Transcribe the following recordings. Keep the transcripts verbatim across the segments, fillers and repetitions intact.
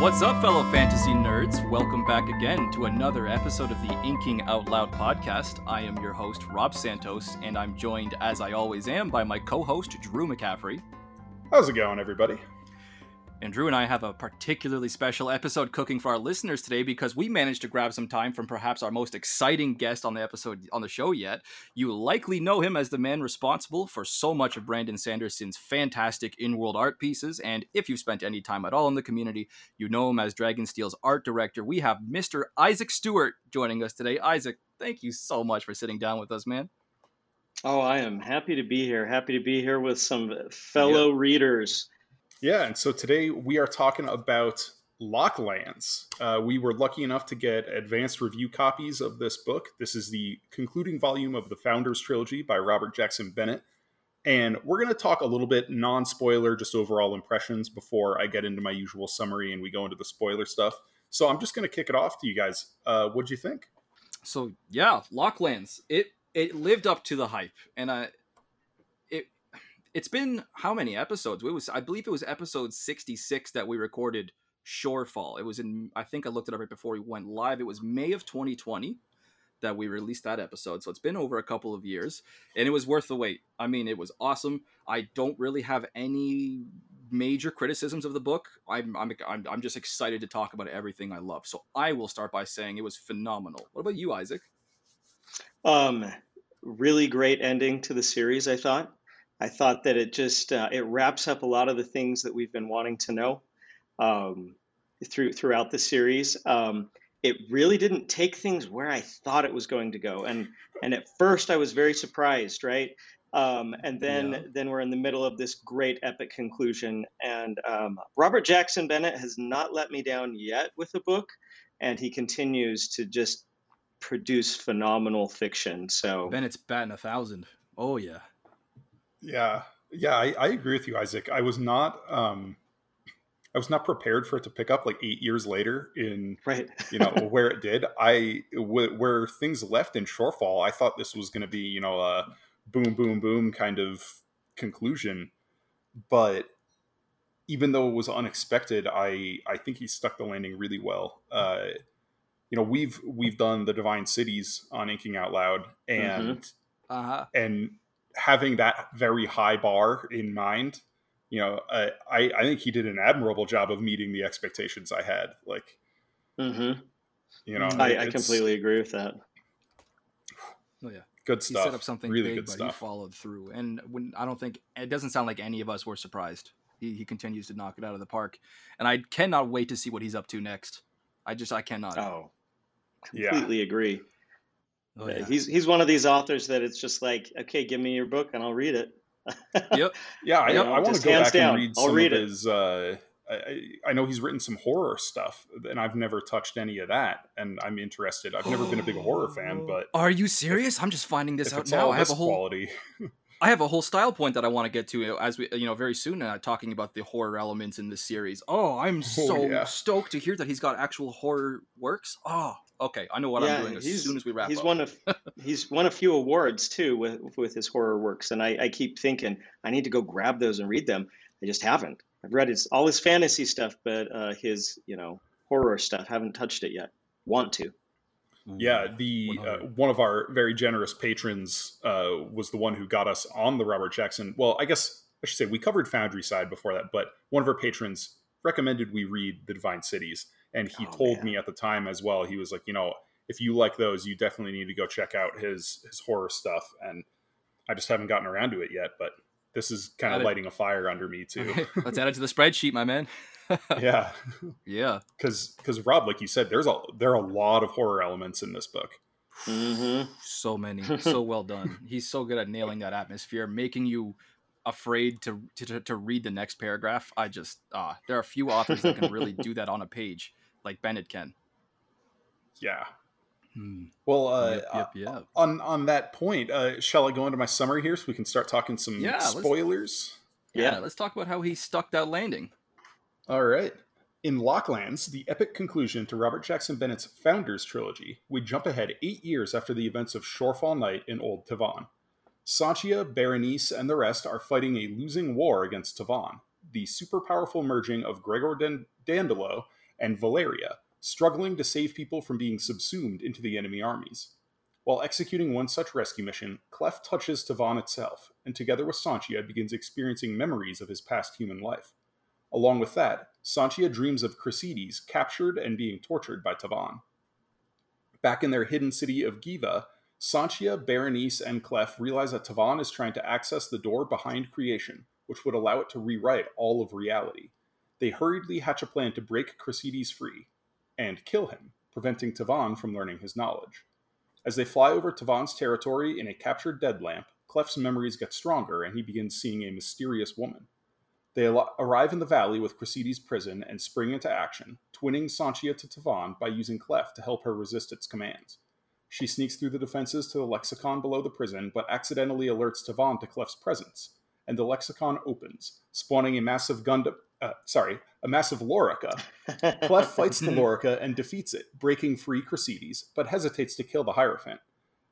What's up, fellow fantasy nerds? Welcome back again to another episode of the Inking Out Loud podcast. I am your host, Rob Santos, and I'm joined, as I always am, by my co-host, Drew McCaffrey. How's it going, everybody? And Drew and I have a particularly special episode cooking for our listeners today because we managed to grab some time from perhaps our most exciting guest on the episode on the show yet. You likely know him as the man responsible for so much of Brandon Sanderson's fantastic in-world art pieces, and if you've spent any time at all in the community, you know him as Dragonsteel's art director. We have Mister Isaac Stewart joining us today. Isaac, thank you so much for sitting down with us, man. Oh, I am happy to be here. Happy to be here with some fellow yeah. readers. Yeah, and so today we are talking about Locklands. Uh, we were lucky enough to get advanced review copies of this book. This is the concluding volume of the Founders Trilogy by Robert Jackson Bennett. And we're going to talk a little bit non-spoiler, just overall impressions before I get into my usual summary and we go into the spoiler stuff. So I'm just going to kick it off to you guys. Uh, what'd you think? So yeah, Locklands. It it lived up to the hype. And I... It's been how many episodes? It was, I believe it was episode sixty-six that we recorded Shorefall. It was in, I think I looked it up right before we went live. It was May of twenty twenty that we released that episode. So it's been over a couple of years and it was worth the wait. I mean, it was awesome. I don't really have any major criticisms of the book. I'm, I'm, I'm, I'm just excited to talk about everything I love. So I will start by saying it was phenomenal. What about you, Isaac? Um, really great ending to the series, I thought. I thought that it just, uh, it wraps up a lot of the things that we've been wanting to know um, through throughout the series. Um, it really didn't take things where I thought it was going to go. And and at first I was very surprised, right? Um, and then, yeah. then we're in the middle of this great epic conclusion. And um, Robert Jackson Bennett has not let me down yet with the book. And he continues to just produce phenomenal fiction. So Bennett's batting a thousand. Oh, yeah. Yeah, yeah, I, I agree with you, Isaac. I was not, um, I was not prepared for it to pick up like eight years later in, right. you know, where it did. I w- where things left in Shorefall, I thought this was going to be, you know, a boom, boom, boom kind of conclusion. But even though it was unexpected, I I think he stuck the landing really well. Uh, you know, we've we've done the Divine Cities on Inking Out Loud, and mm-hmm. uh-huh. and. having that very high bar in mind, you know, uh, I, I think he did an admirable job of meeting the expectations I had. Like, mm-hmm. you know, I, I completely agree with that. Oh yeah. Good stuff. He set up something really big, good but stuff. He followed through. And when I don't think, it doesn't sound like any of us were surprised. He, he continues to knock it out of the park, and I cannot wait to see what he's up to next. I just, I cannot. Oh, completely yeah. agree. Oh, yeah. He's he's one of these authors that it's just like, okay, give me your book and I'll read it. Yep. Yeah, I, you know, I want to go back down. and read I'll some read of it. his. Uh, I, I know he's written some horror stuff, and I've never touched any of that, and I'm interested. I've never been a big horror fan, but are you serious? If, I'm just finding this out now. I have a whole quality. I have a whole style point that I want to get to as we, you know, very soon. Uh, talking about the horror elements in this series. Oh, I'm so oh, yeah. stoked to hear that he's got actual horror works. Oh. Okay, I know what yeah, I'm doing as soon as we wrap he's up. Won a, he's won a few awards, too, with with his horror works. And I, I keep thinking, I need to go grab those and read them. I just haven't. I've read his, all his fantasy stuff, but uh, his, you know, horror stuff, haven't touched it yet. Want to. Yeah, the uh, one of our very generous patrons uh, was the one who got us on the Robert Jackson. Well, I guess I should say we covered Foundryside before that, but one of our patrons recommended we read The Divine Cities. And he oh, told man. me at the time as well, he was like, you know, if you like those, you definitely need to go check out his his horror stuff. And I just haven't gotten around to it yet, but this is kind Got of lighting it. a fire under me too. Right. Let's add it to the spreadsheet, my man. yeah. Yeah. Because, because Rob, like you said, there's a, there are a lot of horror elements in this book. Mm-hmm. So many. So well done. He's so good at nailing that atmosphere, making you afraid to, to, to read the next paragraph. I just, uh, there are a few authors that can really do that on a page. Like Bennett can. Yeah. Hmm. Well, uh, yep, yep, yep. on on that point, uh, shall I go into my summary here so we can start talking some yeah, spoilers? Let's, yeah. yeah, let's talk about how he stuck that landing. All right. In Locklands, the epic conclusion to Robert Jackson Bennett's Founders Trilogy, we jump ahead eight years after the events of Shorefall Night in Old Tavon. Sancia, Berenice, and the rest are fighting a losing war against Tavon, the super powerful merging of Gregor Dandolo and Valeria, struggling to save people from being subsumed into the enemy armies. While executing one such rescue mission, Clef touches Tavon itself, and together with Sancia begins experiencing memories of his past human life. Along with that, Sancia dreams of Chrysides captured and being tortured by Tavon. Back in their hidden city of Giva, Sancia, Berenice, and Clef realize that Tavon is trying to access the door behind creation, which would allow it to rewrite all of reality. They hurriedly hatch a plan to break Chrysides free, and kill him, preventing Tavon from learning his knowledge. As they fly over Tavon's territory in a captured dead lamp, Clef's memories get stronger and he begins seeing a mysterious woman. They al- arrive in the valley with Chrysides' prison and spring into action, twinning Sancia to Tavon by using Clef to help her resist its commands. She sneaks through the defenses to the lexicon below the prison, but accidentally alerts Tavon to Clef's presence, and the lexicon opens, spawning a massive Gundam... Uh, sorry, a massive Lorica. Clef fights the Lorica and defeats it, breaking free Chrysides, but hesitates to kill the Hierophant.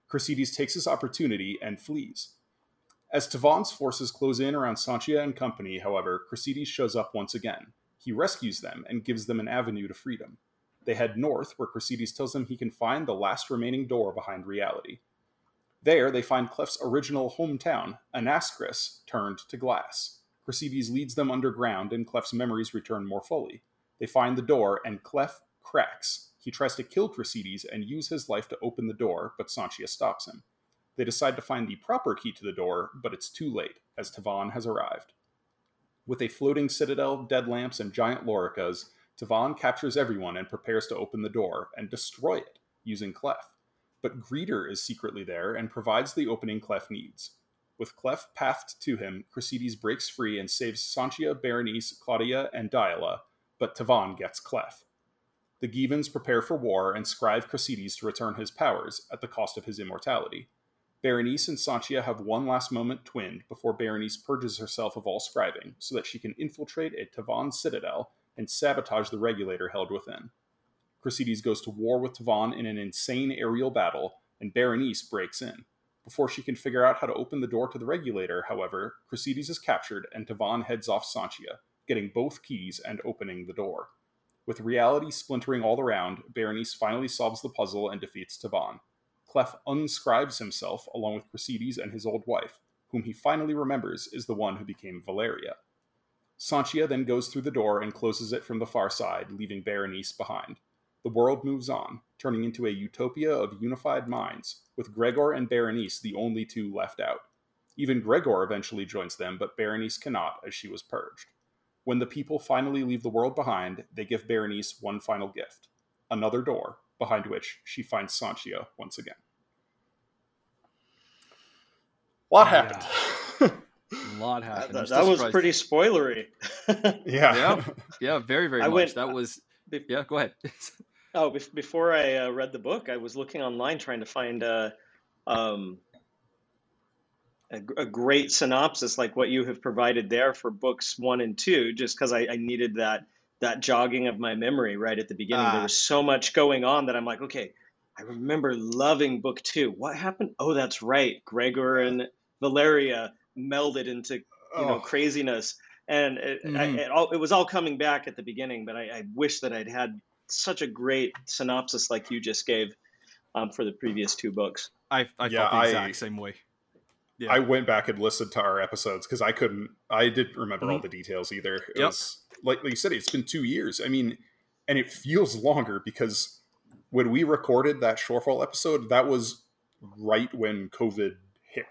Chrysides takes his opportunity and flees. As Tavon's forces close in around Sancia and company, however, Chrysides shows up once again. He rescues them and gives them an avenue to freedom. They head north, where Chrysides tells them he can find the last remaining door behind reality. There, they find Clef's original hometown, Anaskris, turned to glass. Chrysides leads them underground, and Clef's memories return more fully. They find the door, and Clef cracks. He tries to kill Chrysides and use his life to open the door, but Sancia stops him. They decide to find the proper key to the door, but it's too late, as Tavon has arrived. With a floating citadel, dead lamps, and giant Loricas, Tavon captures everyone and prepares to open the door, and destroy it, using Clef. But Greeter is secretly there, and provides the opening Clef needs. With Clef pathed to him, Chrysides breaks free and saves Sancia, Berenice, Claudia, and Diela, but Tavon gets Clef. The Givans prepare for war and scrive Chrysides to return his powers, at the cost of his immortality. Berenice and Sancia have one last moment twinned before Berenice purges herself of all scriving, so that she can infiltrate a Tavon citadel and sabotage the regulator held within. Chrysides goes to war with Tavon in an insane aerial battle, and Berenice breaks in. Before she can figure out how to open the door to the regulator, however, Chrysides is captured and Tavon heads off Sancia, getting both keys and opening the door. With reality splintering all around, Berenice finally solves the puzzle and defeats Tavon. Clef unscribes himself along with Chrysides and his old wife, whom he finally remembers is the one who became Valeria. Sancia then goes through the door and closes it from the far side, leaving Berenice behind. The world moves on, turning into a utopia of unified minds, with Gregor and Berenice the only two left out. Even Gregor eventually joins them, but Berenice cannot, as she was purged. When the people finally leave the world behind, they give Berenice one final gift, another door, behind which she finds Sancia once again. A lot yeah. happened. A lot happened. That, that, that was pretty spoilery. yeah. yeah. Yeah, very, very I much. Went, that was... Be- yeah, go ahead. oh, be- before I uh, read the book, I was looking online trying to find uh, um, a, a great synopsis like what you have provided there for books one and two, just because I, I needed that that jogging of my memory right at the beginning. Ah. There was so much going on that I'm like, okay, I remember loving book two. What happened? Oh, that's right. Gregor and Valeria melded into you oh. know craziness. And it, mm. I, it, all, it was all coming back at the beginning, but I, I wish that I'd had such a great synopsis like you just gave um, for the previous two books. I, I yeah, felt the exact I, same way. Yeah. I went back and listened to our episodes because I couldn't, I didn't remember mm-hmm. all the details either. It yep. was, like, like you said, it's been two years. I mean, and it feels longer because when we recorded that Shorefall episode, that was right when COVID hit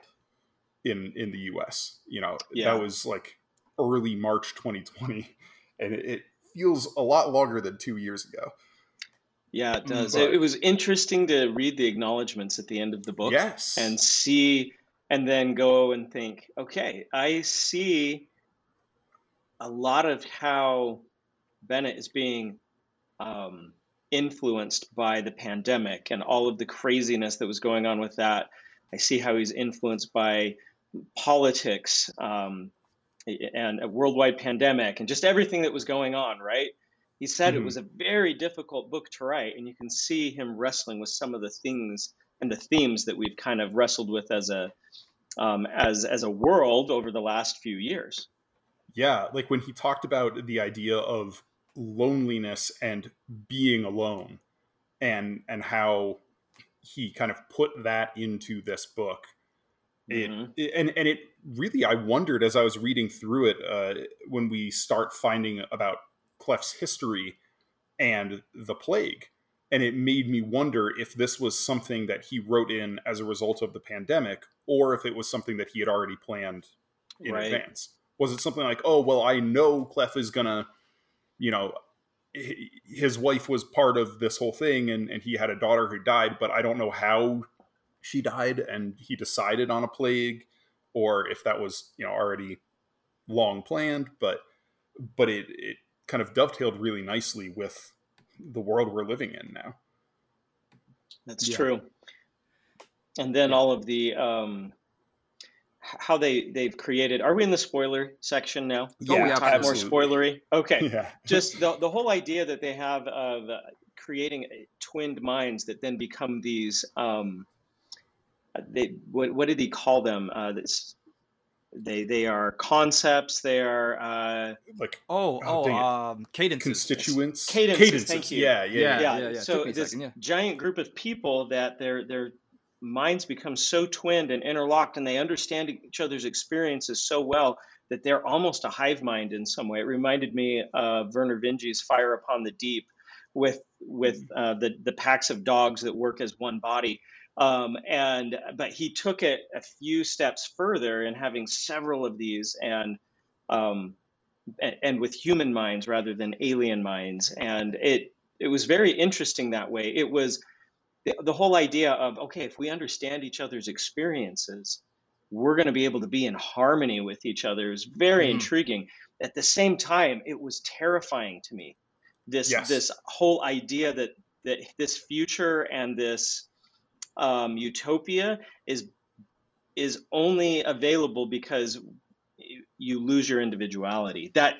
in, in the U S. You know, yeah. that was like... early March twenty twenty, and it feels a lot longer than two years ago. Yeah, it does. But, it was interesting to read the acknowledgments at the end of the book yes. and see, and then go and think, okay, I see a lot of how Bennett is being um, influenced by the pandemic and all of the craziness that was going on with that. I see how he's influenced by politics, um, and a worldwide pandemic and just everything that was going on, right? He said mm-hmm. it was a very difficult book to write, and you can see him wrestling with some of the things and the themes that we've kind of wrestled with as a um, as as a world over the last few years. Yeah, like when he talked about the idea of loneliness and being alone, and and how he kind of put that into this book. It, mm-hmm. it, and, and it really, I wondered as I was reading through it, uh, when we start finding about Clef's history and the plague. And it made me wonder if this was something that he wrote in as a result of the pandemic, or if it was something that he had already planned in right. advance. Was it something like, oh, well, I know Clef is going to, you know, his wife was part of this whole thing, and, and he had a daughter who died, but I don't know how she died, and he decided on a plague, or if that was, you know, already long planned, but, but it, it kind of dovetailed really nicely with the world we're living in now. That's yeah. true. And then yeah. all of the, um, how they they've created, are we in the spoiler section now? Yeah, oh, yeah, talk more spoilery. Okay. Yeah. Just the, the whole idea that they have of creating twinned minds that then become these, um, they, what, what did he call them? Uh, this, they, they are concepts. They are, uh, like, Oh, Oh, um, cadences. Constituents. Cadences. Cadences. Thank you. Yeah. Yeah. Yeah. yeah. yeah, yeah. So this second, yeah. giant group of people that they're, they're, minds become so twinned and interlocked, and they understand each other's experiences so well that they're almost a hive mind in some way. It reminded me of Werner Vinge's Fire Upon the Deep with with uh, the, the packs of dogs that work as one body. Um, and but he took it a few steps further in having several of these, and um, and, and with human minds rather than alien minds. And it it was very interesting that way. It was the whole idea of, okay, if we understand each other's experiences, we're going to be able to be in harmony with each other, is very mm. intriguing. At the same time, it was terrifying to me. This yes. this whole idea that, that this future and this um, utopia is is only available because you lose your individuality. That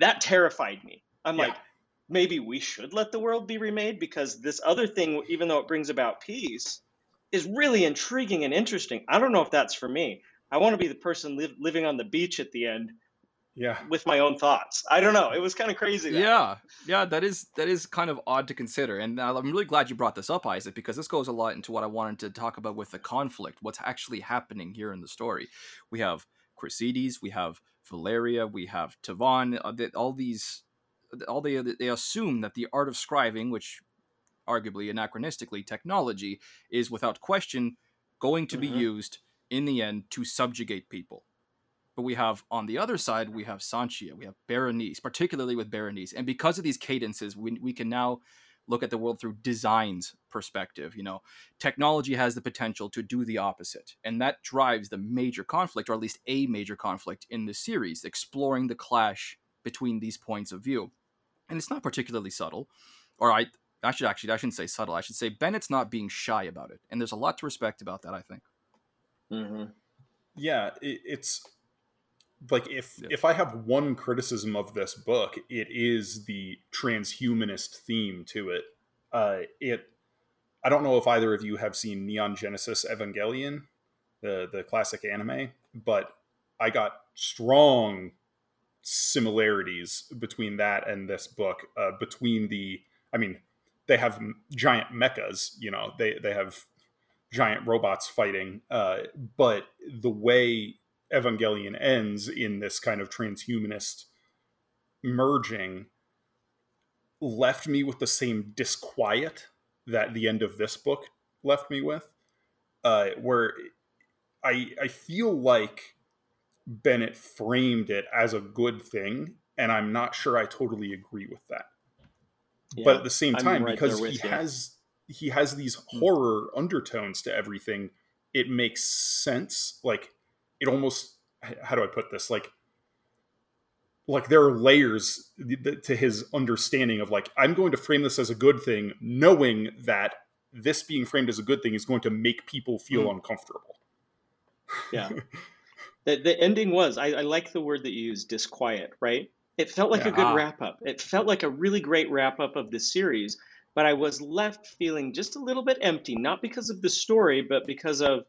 that terrified me. I'm yeah. like, maybe we should let the world be remade, because this other thing, even though it brings about peace, is really intriguing and interesting. I don't know if that's for me. I want to be the person live, living on the beach at the end yeah. with my own thoughts. I don't know. It was kind of crazy. That. Yeah. Yeah. That is, that is kind of odd to consider. And I'm really glad you brought this up, Isaac, because this goes a lot into what I wanted to talk about with the conflict, what's actually happening here in the story. We have Chrysides, we have Valeria, we have Tavon, all these... all they they assume that the art of scribing, which arguably anachronistically technology, is without question going to mm-hmm. be used in the end to subjugate people. But we have, on the other side, we have Sancia, we have Berenice, particularly with Berenice. And because of these cadences, we we can now look at the world through design's perspective. You know, technology has the potential to do the opposite. And that drives the major conflict, or at least a major conflict in the series, exploring the clash between these points of view. And it's not particularly subtle, or I, I should actually, I shouldn't say subtle. I should say Bennett's not being shy about it. And there's a lot to respect about that, I think. Mm-hmm. Yeah. It, it's like, if, yeah. if I have one criticism of this book, it is the transhumanist theme to it. Uh, it, I don't know if either of you have seen Neon Genesis Evangelion, the, the classic anime, but I got strong similarities between that and this book, uh, between the, I mean, they have giant mechas, you know, they, they have giant robots fighting, uh, but the way Evangelion ends in this kind of transhumanist merging left me with the same disquiet that the end of this book left me with, uh, where I, I feel like Bennett framed it as a good thing, and I'm not sure I totally agree with that. Yeah, but at the same time, right, because he you. has he has these horror undertones to everything, it makes sense. Like, it almost, how do I put this? Like, like there are layers to his understanding of, like, I'm going to frame this as a good thing, knowing that this being framed as a good thing is going to make people feel mm. uncomfortable. Yeah. The, the ending was, I, I like the word that you used, disquiet, right? It felt like yeah. a good wrap-up. It felt like a really great wrap-up of the series, but I was left feeling just a little bit empty, not because of the story, but because of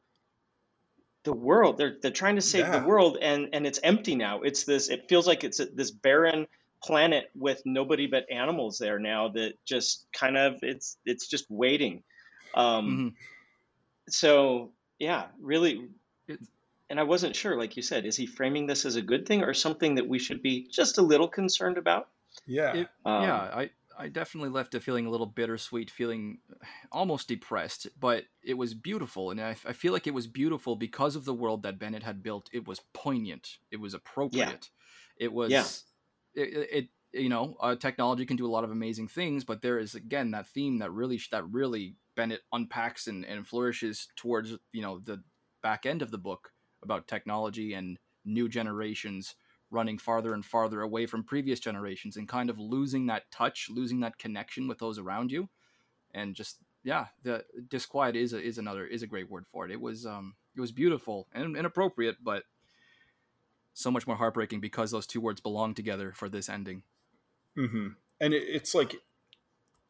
the world. They're they're trying to save yeah. the world, and, and it's empty now. It's this. It feels like it's this barren planet with nobody but animals there now that just kind of, it's it's just waiting. Um, mm-hmm. So, yeah, really. It's- and I wasn't sure, like you said, is he framing this as a good thing or something that we should be just a little concerned about? Yeah. It, um, yeah, I, I definitely left it feeling a little bittersweet, feeling almost depressed, but it was beautiful. And I, I feel like it was beautiful because of the world that Bennett had built. It was poignant. It was appropriate. Yeah. It was, yeah. it, it, you know, uh, technology can do a lot of amazing things, but there is, again, that theme that really, that really Bennett unpacks and, and flourishes towards, you know, the back end of the book about technology and new generations running farther and farther away from previous generations and kind of losing that touch, losing that connection with those around you. And just, yeah, the disquiet is a, is another, is a great word for it. It was, um, it was beautiful and inappropriate, but so much more heartbreaking because those two words belong together for this ending. Mm-hmm. And it, it's like,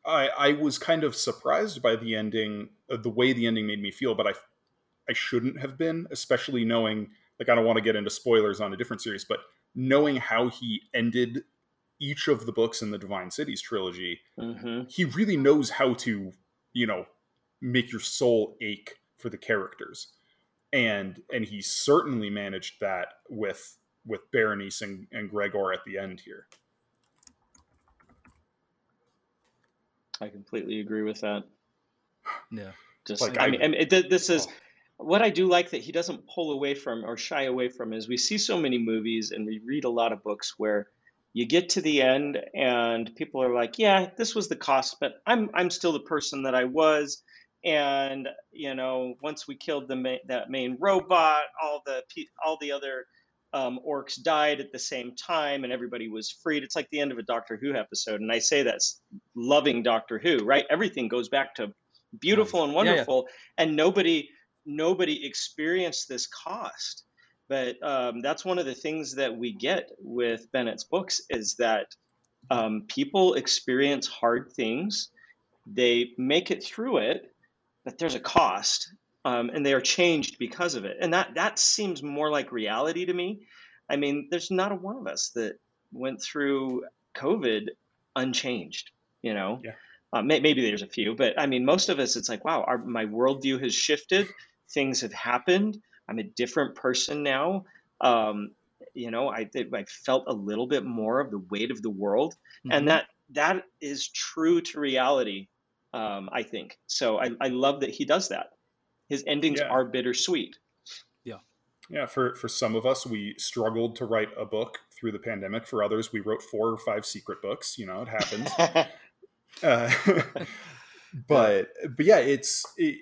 I, I was kind of surprised by the ending, uh, the way the ending made me feel, but I, I shouldn't have been, especially knowing, like, I don't want to get into spoilers on a different series, but knowing how he ended each of the books in the Divine Cities trilogy, mm-hmm. he really knows how to, you know, make your soul ache for the characters. And and he certainly managed that with with Berenice and, and Gregor at the end here. I completely agree with that. Yeah. Just like, I, I mean, I mean th- this is... Oh. What I do like that he doesn't pull away from or shy away from is we see so many movies and we read a lot of books where you get to the end and people are like, yeah, this was the cost, but I'm I'm still the person that I was. And, you know, once we killed the ma- that main robot, all the pe- all the other um, orcs died at the same time and everybody was freed. It's like the end of a Doctor Who episode. And I say that's loving Doctor Who, right? Everything goes back to beautiful and wonderful. Yeah, yeah. And nobody... Nobody experienced this cost, but um, that's one of the things that we get with Bennett's books is that um, people experience hard things, they make it through it, but there's a cost, um, and they are changed because of it. And that that seems more like reality to me. I mean, there's not a one of us that went through COVID unchanged, you know? Yeah. Uh, may, maybe there's a few, but I mean, most of us, it's like, wow, our, my worldview has shifted. Things have happened. I'm a different person now. Um, you know, I, I felt a little bit more of the weight of the world. Mm-hmm. And that that is true to reality, um, I think. So I, I love that he does that. His endings yeah. are bittersweet. Yeah. Yeah. For, for some of us, we struggled to write a book through the pandemic. For others, we wrote four or five secret books. You know, it happens. uh, but, but yeah, it's... It,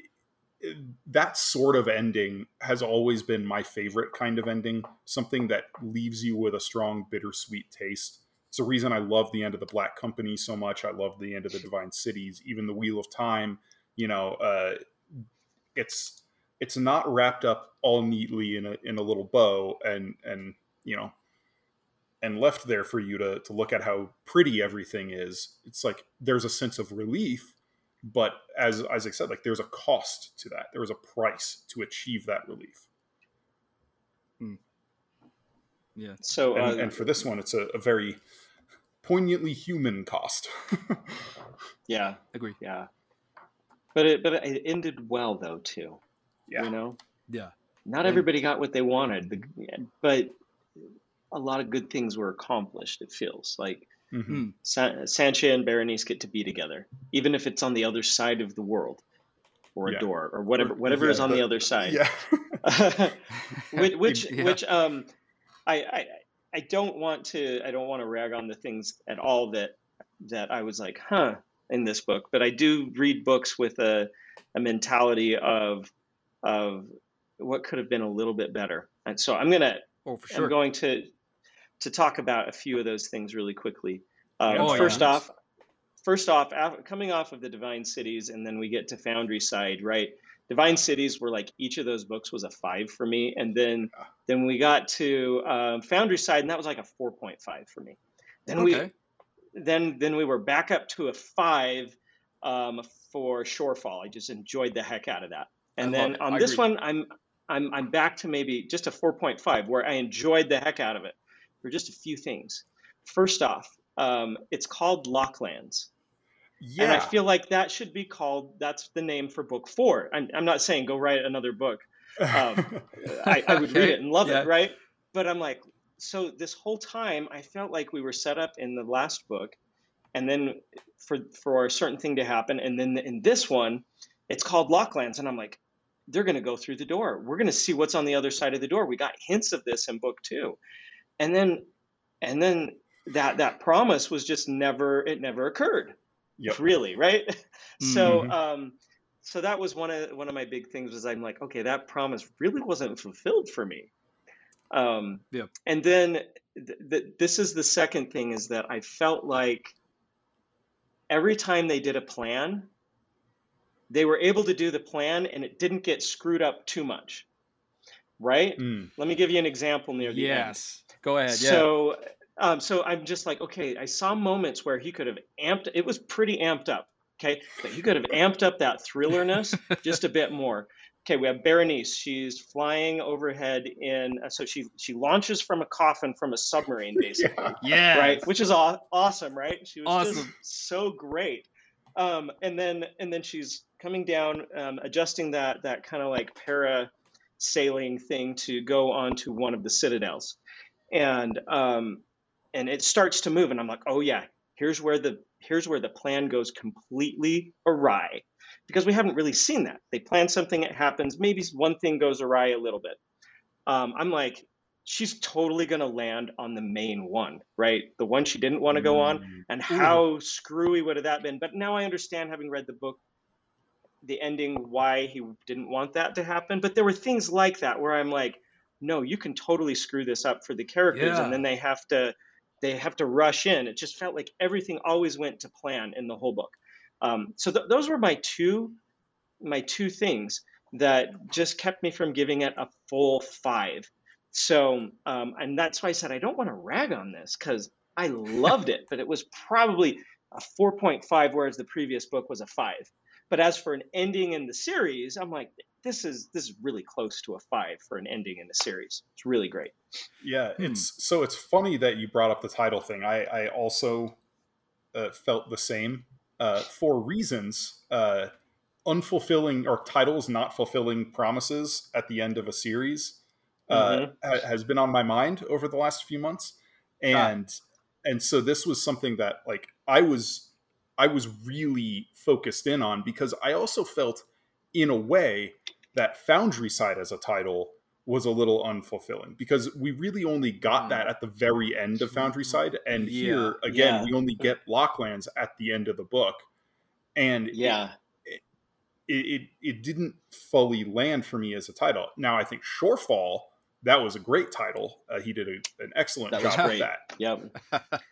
that sort of ending has always been my favorite kind of ending, something that leaves you with a strong bittersweet taste. It's the reason I love the end of the Black Company so much. I love the end of the Divine Cities, even the Wheel of Time, you know, uh, it's, it's not wrapped up all neatly in a, in a little bow and, and, you know, and left there for you to, to look at how pretty everything is. It's like, there's a sense of relief. But as Isaac said, like there's a cost to that. There was a price to achieve that relief. Mm. Yeah. So, and, uh, and for this one, it's a, a very poignantly human cost. yeah. Agree. Yeah. But it, but it ended well though too. Yeah. You know. Yeah. Not and, everybody got what they wanted, but a lot of good things were accomplished. It feels like. Mm-hmm. San- Sancia and Berenice get to be together, even if it's on the other side of the world, or a yeah. door, or whatever whatever yeah, is on the, the other side. Yeah. which which, yeah. which um, I, I I don't want to I don't want to rag on the things at all that that I was like, huh, in this book. But I do read books with a a mentality of of what could have been a little bit better, and so I'm gonna oh, for sure. I'm going to. to talk about a few of those things really quickly. Um, oh, first yeah. off, first off, after, coming off of the Divine Cities, and then we get to Foundryside, right? Divine Cities were like, each of those books was a five for me. And then, yeah. then we got to um, Foundryside, and that was like a four point five for me. Then okay. we, then, then we were back up to a five um, for Shorefall. I just enjoyed the heck out of that. And I then on I this agree. one, I'm, I'm, I'm back to maybe just a four point five where I enjoyed the heck out of it. Or just a few things. First off, um, it's called Locklands. Yeah. And I feel like that should be called, that's the name for book four. I'm, I'm not saying go write another book. Um, I, I would okay. read it and love yeah. it, right? But I'm like, so this whole time I felt like we were set up in the last book and then for for a certain thing to happen. And then in this one, it's called Locklands. And I'm like, they're going to go through the door. We're going to see what's on the other side of the door. We got hints of this in book two. And then and then that that promise was just never, it never occurred. Yep. Really, right? Mm-hmm. So um, so that was one of one of my big things was I'm like, okay, that promise really wasn't fulfilled for me. Um, yep. And then th- th- this is the second thing is that I felt like every time they did a plan, they were able to do the plan and it didn't get screwed up too much, right? Mm. Let me give you an example near the yes. end. Yes, go ahead. Yeah. So... Um, so I'm just like, okay, I saw moments where he could have amped, it was pretty amped up, okay? But he could have amped up that thrillerness just a bit more. Okay, we have Berenice, she's flying overhead in, so she she launches from a coffin from a submarine, basically. yeah. Yes. Right? Which is aw- awesome, right? She was awesome. Just so great. Um, and then and then she's coming down, um, adjusting that that kind of like parasailing thing to go onto one of the citadels. And... Um, And it starts to move, and I'm like, oh yeah, here's where the here's where the plan goes completely awry, because we haven't really seen that. They plan something, it happens. Maybe one thing goes awry a little bit. Um, I'm like, she's totally gonna land on the main one, right? The one she didn't want to go on. And how screwy would have that been? But now I understand, having read the book, the ending, why he didn't want that to happen. But there were things like that where I'm like, no, you can totally screw this up for the characters, yeah. and then they have to. They have to rush in. It just felt like everything always went to plan in the whole book. Um, so th- those were my two, my two things that just kept me from giving it a full five. So, um, and that's why I said, I don't want to rag on this because I loved it, but it was probably a four point five, whereas the previous book was a five. But as for an ending in the series, I'm like, this is this is really close to a five for an ending in the series. It's really great. Yeah, it's hmm. so it's funny that you brought up the title thing. I, I also uh, felt the same uh, for reasons. Uh, unfulfilling or titles not fulfilling promises at the end of a series uh, mm-hmm. has been on my mind over the last few months, and ah. and so this was something that like I was I was really focused in on, because I also felt in a way that Foundryside as a title was a little unfulfilling, because we really only got that at the very end of Foundryside. And yeah, here again, yeah. we only get Locklands at the end of the book. And yeah, it, it, it, it didn't fully land for me as a title. Now I think Shorefall, that was a great title. Uh, he did a, an excellent that job with that. Yep.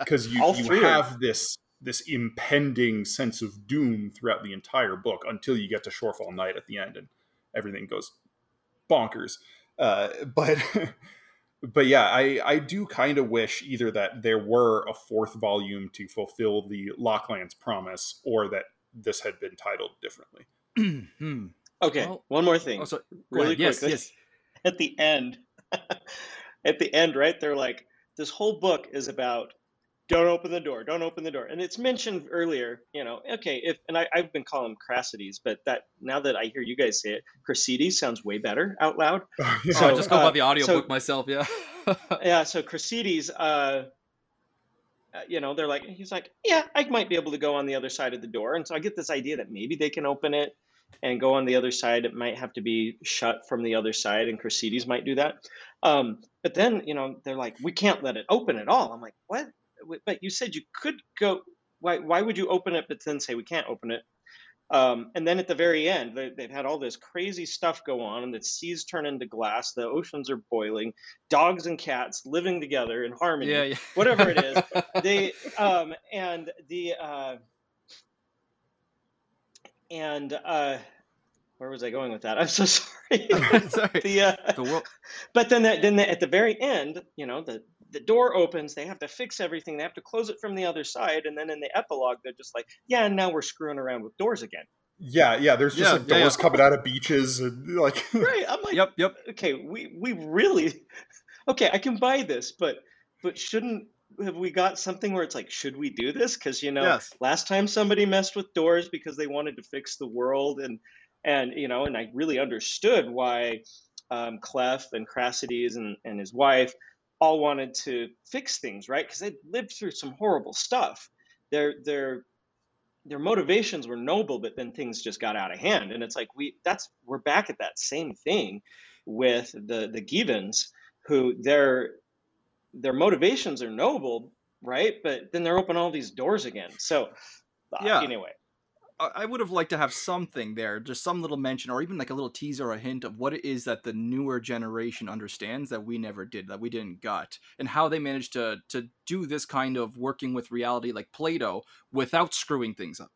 Cause you, you have this, this impending sense of doom throughout the entire book until you get to Shorefall Night at the end. And everything goes bonkers. Uh, but, but yeah, I, I do kind of wish either that there were a fourth volume to fulfill the Locklands promise, or that this had been titled differently. Okay. Well, one more thing. Oh, so, really yes, quick. Yes. At the end, at the end, right? They're like, this whole book is about don't open the door, don't open the door. And it's mentioned earlier, you know, okay, if, and I, I've been calling them Chrysides, but that now that I hear you guys say it, Chrysides sounds way better out loud. Oh, yeah. So, oh, I just go uh, by the audiobook so, myself, yeah. yeah, so Chrysides, uh, you know, they're like, he's like, yeah, I might be able to go on the other side of the door. And so I get this idea that maybe they can open it and go on the other side. It might have to be shut from the other side, and Chrysides might do that. Um, but then, you know, they're like, we can't let it open at all. I'm like, what? But you said you could go, why why would you open it but then say we can't open it? Um, and then at the very end, they, they've had all this crazy stuff go on, and the seas turn into glass, the oceans are boiling, dogs and cats living together in harmony, yeah, yeah. whatever it is. they um, and the uh, and uh, where was I going with that? I'm so sorry. sorry. the, uh, the world. But then that then the, at the very end, you know, the the door opens, they have to fix everything, they have to close it from the other side, and then in the epilogue they're just like, yeah, and now we're screwing around with doors again. Yeah, yeah, there's just yeah, like doors yeah. coming out of beaches and like right, I'm like yep, yep. Okay, we we really okay, I can buy this, but but shouldn't have we got something where it's like, should we do this? Because, you know, yes. last time somebody messed with doors because they wanted to fix the world. And, and you know, and I really understood why um, Clef and Chrysides and, and his wife all wanted to fix things, right? Because they'd lived through some horrible stuff. Their, their, their motivations were noble, but then things just got out of hand. And it's like, we that's we're back at that same thing with the, the Givans, who they're... their motivations are noble, right? But then they're open all these doors again. So uh, yeah. anyway. I would have liked to have something there, just some little mention or even like a little teaser or a hint of what it is that the newer generation understands that we never did, that we didn't got, and how they managed to to do this kind of working with reality like Plato without screwing things up.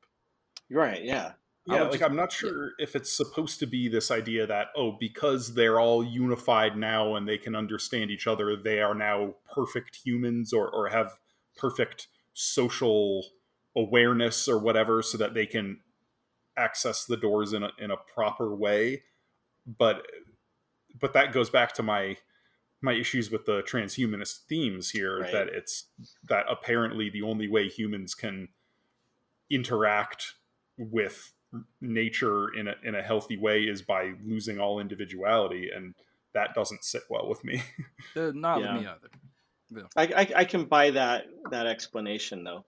Right, yeah. Yeah, like I'm not sure if it's supposed to be this idea that, oh, because they're all unified now and they can understand each other, they are now perfect humans or, or have perfect social awareness or whatever so that they can access the doors in a, in a proper way. But but that goes back to my my issues with the transhumanist themes here, right? That it's that apparently the only way humans can interact with nature in a in a healthy way is by losing all individuality, and that doesn't sit well with me. Not yeah. with me either. Yeah. I, I I can buy that that explanation though.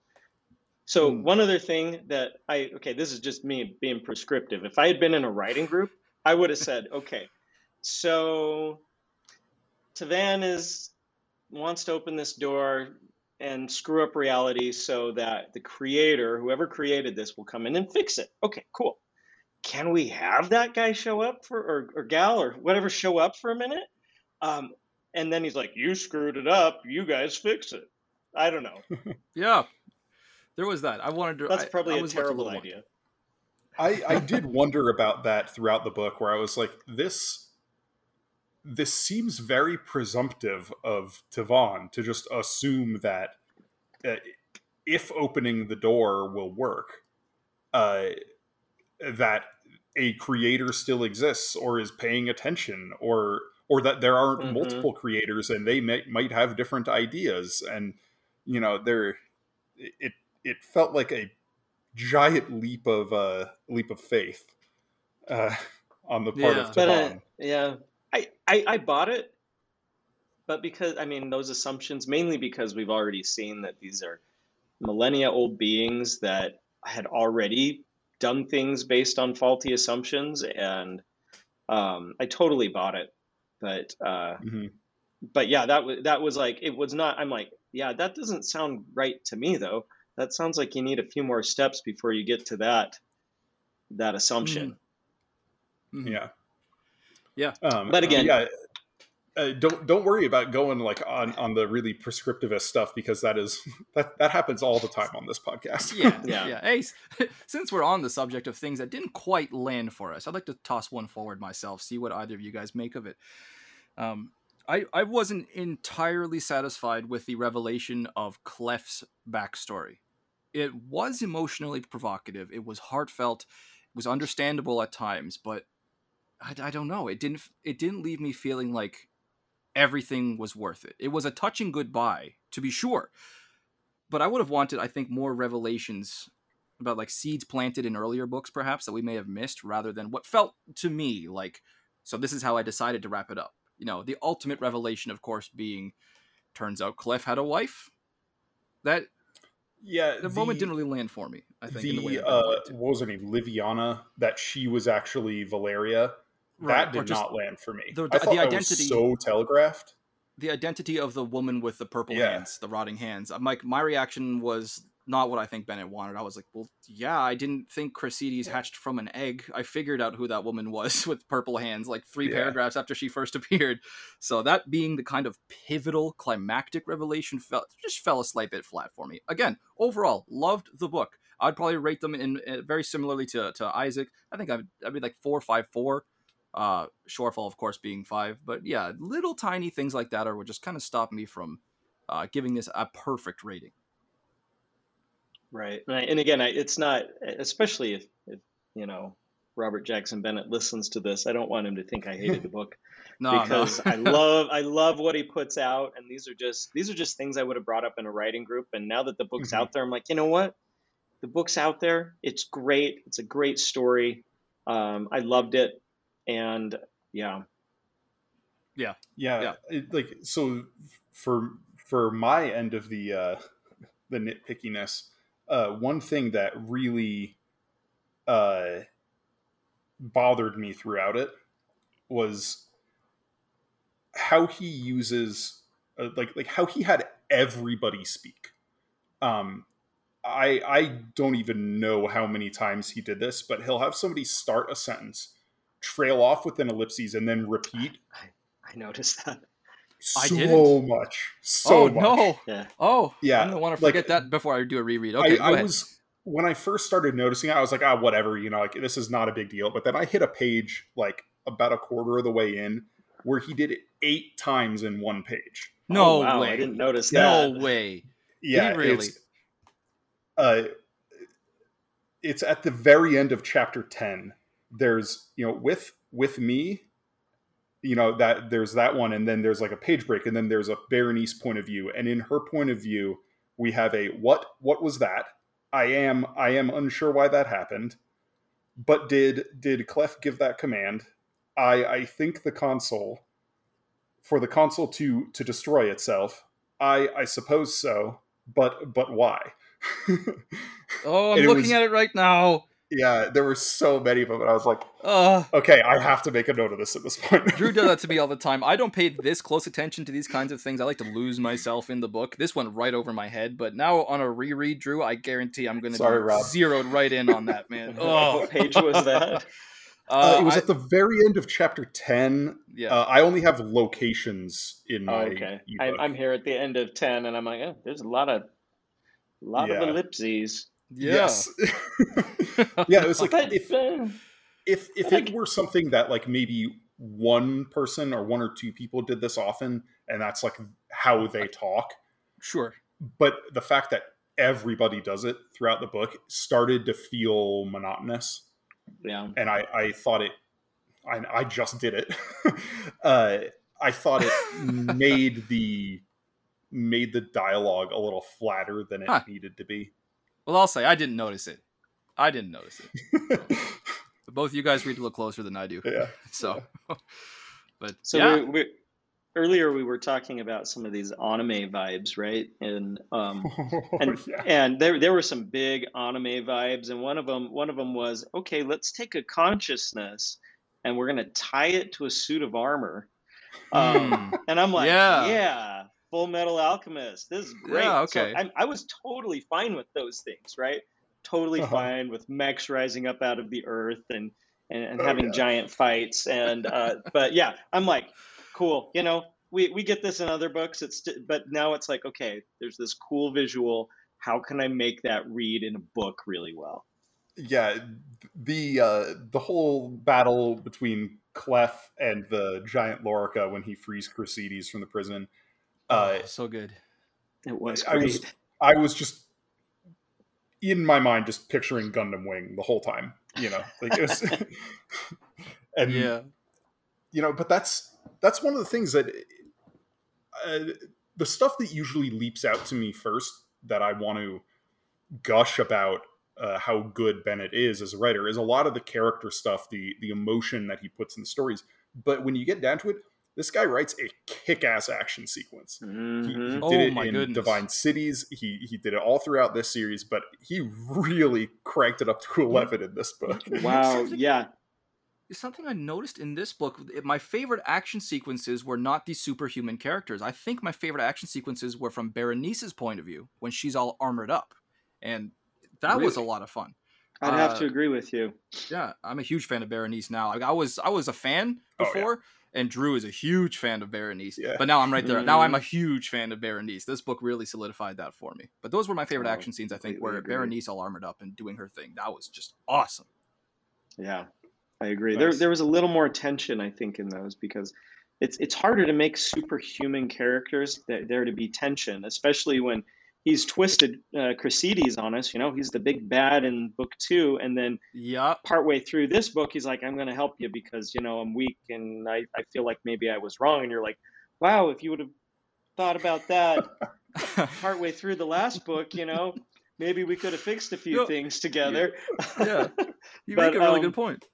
So mm. one other thing that I okay, this is just me being prescriptive. If I had been in a writing group, I would have said, okay, so Tavon is wants to open this door and screw up reality so that the creator, whoever created this, will come in and fix it. Okay, cool. Can we have that guy show up for, or, or gal or whatever, show up for a minute? Um, and then he's like, you screwed it up. You guys fix it. I don't know. Yeah, there was that. I wanted to. That's probably I, a I terrible a idea. I, I did wonder about that throughout the book, where I was like, this... this seems very presumptive of Tavon to just assume that uh, if opening the door will work, uh, that a creator still exists or is paying attention, or or that there aren't mm-hmm. multiple creators and they may, might have different ideas. And, you know, there it it felt like a giant leap of uh, leap of faith uh, on the part yeah. of Tavon. Uh, yeah. I, I, I bought it, but because, I mean, those assumptions, mainly because we've already seen that these are millennia-old beings that had already done things based on faulty assumptions, and um, I totally bought it. But uh, mm-hmm. but yeah, that was that was like, it was not, I'm like, yeah, that doesn't sound right to me, though. That sounds like you need a few more steps before you get to that, that assumption. Mm-hmm. Yeah. Yeah, um, but again, yeah, uh, don't don't worry about going like on, on the really prescriptivist stuff, because that is that, that happens all the time on this podcast. yeah, yeah, yeah. Hey, since we're on the subject of things that didn't quite land for us, I'd like to toss one forward myself. See what either of you guys make of it. Um, I I wasn't entirely satisfied with the revelation of Clef's backstory. It was emotionally provocative. It was heartfelt. It was understandable at times, but. I, I don't know. It didn't. It didn't leave me feeling like everything was worth it. It was a touching goodbye, to be sure, but I would have wanted, I think, more revelations about like seeds planted in earlier books, perhaps, that we may have missed, rather than what felt to me like. So this is how I decided to wrap it up. You know, the ultimate revelation, of course, being turns out Clef had a wife. That yeah, the, the moment didn't really land for me. I think the in the way that uh, what was her name, Liviana, that she was actually Valeria. That right, did not land for me. The, the, I thought the identity, was so telegraphed. The identity of the woman with the purple yeah. hands, the rotting hands. My, my reaction was not what I think Bennett wanted. I was like, well, yeah, I didn't think Chrysides hatched from an egg. I figured out who that woman was with purple hands, like three yeah. paragraphs after she first appeared. So that being the kind of pivotal, climactic revelation felt just fell a slight bit flat for me. Again, overall, loved the book. I'd probably rate them in, in very similarly to, to Isaac. I think I'd, I'd be like four, five, four. Uh, Shorefall, of course, being five, but yeah, little tiny things like that are what just kind of stop me from uh, giving this a perfect rating. Right, and, I, and again, I, it's not, especially if, if you know Robert Jackson Bennett listens to this, I don't want him to think I hated the book. no, because no. I love I love what he puts out, and these are just these are just things I would have brought up in a writing group. And now that the book's mm-hmm. out there, I'm like, you know what? The book's out there. It's great. It's a great story. Um, I loved it, and yeah, yeah, yeah. yeah. It, like so, for for my end of the uh, the nitpickiness, uh, one thing that really uh, bothered me throughout it was how he uses uh, like like how he had everybody speak. Um, I I don't even know how many times he did this, but he'll have somebody start a sentence, trail off with an ellipses, and then repeat. I, I noticed that. So I didn't. much. So oh, much. Oh, no. Yeah. Oh, yeah. I don't want to forget like, that before I do a reread. Okay, I, I was When I first started noticing it, I was like, ah, whatever, you know, like this is not a big deal. But then I hit a page like about a quarter of the way in where he did it eight times in one page. No oh, wow, way. I didn't notice that. No way. Yeah, really. Uh, it's at the very end of chapter ten. There's, you know, with, with me, you know, that there's that one. And then there's like a page break, and then there's a Berenice point of view. And in her point of view, we have a, what, what was that? I am, I am unsure why that happened, but did, did Clef give that command? I, I think the console for the console to, to destroy itself. I, I suppose so, but, but why? oh, I'm looking was, at it right now. Yeah, there were so many of them, and I was like, uh, okay, I have to make a note of this at this point. Drew does that to me all the time. I don't pay this close attention to these kinds of things. I like to lose myself in the book. This went right over my head, but now on a reread, Drew, I guarantee I'm going to be Rob. zeroed right in on that, man. Oh, what page was that? Uh, uh, it was I, at the very end of chapter ten. Yeah. Uh, I only have locations in my oh, okay. I, I'm here at the end of ten, and I'm like, oh, there's a lot of A lot yeah. of ellipses. Yeah. Yes. yeah, it was like but, if, uh, if if it were something that like maybe one person or one or two people did this often, and that's like how they talk. Sure. But the fact that everybody does it throughout the book started to feel monotonous. Yeah. And I, I thought it I I just did it. uh, I thought it made the made the dialogue a little flatter than it huh. needed to be. Well, I'll say I didn't notice it. I didn't notice it. But both of you guys read a little closer than I do. Yeah. So, yeah. but so yeah. we, we, earlier we were talking about some of these anime vibes, right? And um, oh, and yeah. and there there were some big anime vibes, and one of them one of them was okay. Let's take a consciousness, and we're gonna tie it to a suit of armor. Um, and I'm like, yeah. yeah. Full Metal Alchemist. This is great. Yeah, okay. So I'm, I was totally fine with those things, right? Totally uh-huh. fine with mechs rising up out of the earth and and, and oh, having yeah. giant fights. And uh, but yeah, I'm like, cool. You know, we, we get this in other books. It's but now it's like, okay, there's this cool visual. How can I make that read in a book really well? Yeah, the uh, the whole battle between Clef and the giant Lorica when he frees Chrysides from the prison. Uh, oh, so good. It was great. I was, I was just, in my mind, just picturing Gundam Wing the whole time, you know, like it was, and, yeah. you know, but that's, that's one of the things that, uh, the stuff that usually leaps out to me first that I want to gush about uh, how good Bennett is as a writer is a lot of the character stuff, the, the emotion that he puts in the stories. But when you get down to it, this guy writes a kick-ass action sequence. Mm-hmm. He, he did oh, it my in goodness. Divine Cities. He he did it all throughout this series, but he really cranked it up to eleven in this book. Wow, something, yeah. Something I noticed in this book, my favorite action sequences were not these superhuman characters. I think my favorite action sequences were from Berenice's point of view, when she's all armored up. And that really? was a lot of fun. I'd have uh, to agree with you. Yeah, I'm a huge fan of Berenice now. Like, I was I was a fan before. Oh, yeah. And Drew is a huge fan of Berenice, yeah. but now I'm right there. Mm. Now I'm a huge fan of Berenice. This book really solidified that for me. But those were my favorite oh, action scenes, I think, where agree. Berenice all armored up and doing her thing. That was just awesome. Yeah, I agree. Nice. There there was a little more tension, I think, in those because it's it's harder to make superhuman characters. There, there to be tension, especially when he's twisted uh, Chrysides on us. You know, he's the big bad in book two. And then yeah, partway through this book, he's like, I'm going to help you because, you know, I'm weak and I, I feel like maybe I was wrong. And you're like, wow, if you would have thought about that partway through the last book, you know, maybe we could have fixed a few no. things together. Yeah, you but, make a really um, good point.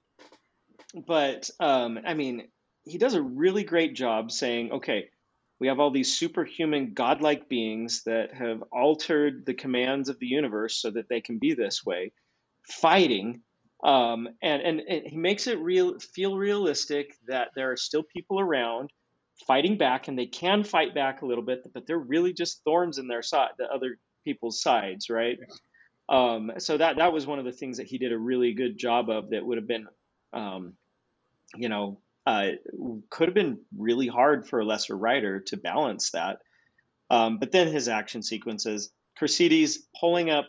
But, um, I mean, he does a really great job saying, okay, we have all these superhuman godlike beings that have altered the commands of the universe so that they can be this way, fighting. Um, and, and, and he makes it real, feel realistic that there are still people around fighting back, and they can fight back a little bit, but they're really just thorns in their side, the other people's sides, right? Yeah. Um, so that, that was one of the things that he did a really good job of that would have been, um, you know, Uh, could have been really hard for a lesser writer to balance that. Um, but then his action sequences, Chrysides pulling up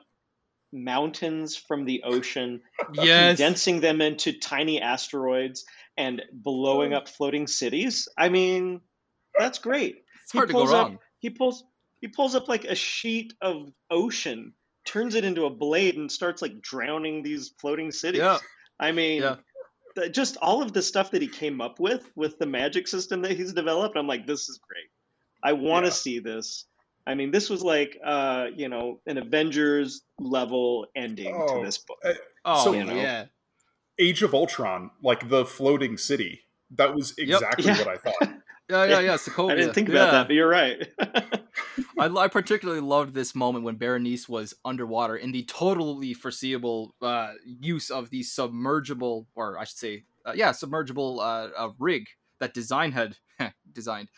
mountains from the ocean, yes. condensing them into tiny asteroids and blowing up floating cities. I mean, that's great. It's hard to go wrong. Up, he pulls, he pulls up like a sheet of ocean, turns it into a blade and starts like drowning these floating cities. Yeah. I mean... Yeah. Just all of the stuff that he came up with, with the magic system that he's developed, I'm like, this is great. I want to yeah. see this. I mean, this was like, uh, you know, an Avengers level ending oh, to this book. Uh, oh, so, you know? yeah. Age of Ultron, like the floating city. That was exactly yep. yeah. what I thought. yeah, yeah, yeah. Sokovia. I didn't think about yeah. that, but you're right. I, I particularly loved this moment when Berenice was underwater in the totally foreseeable uh, use of the submergible, or I should say, uh, yeah, submergible uh, uh, rig that Design had designed.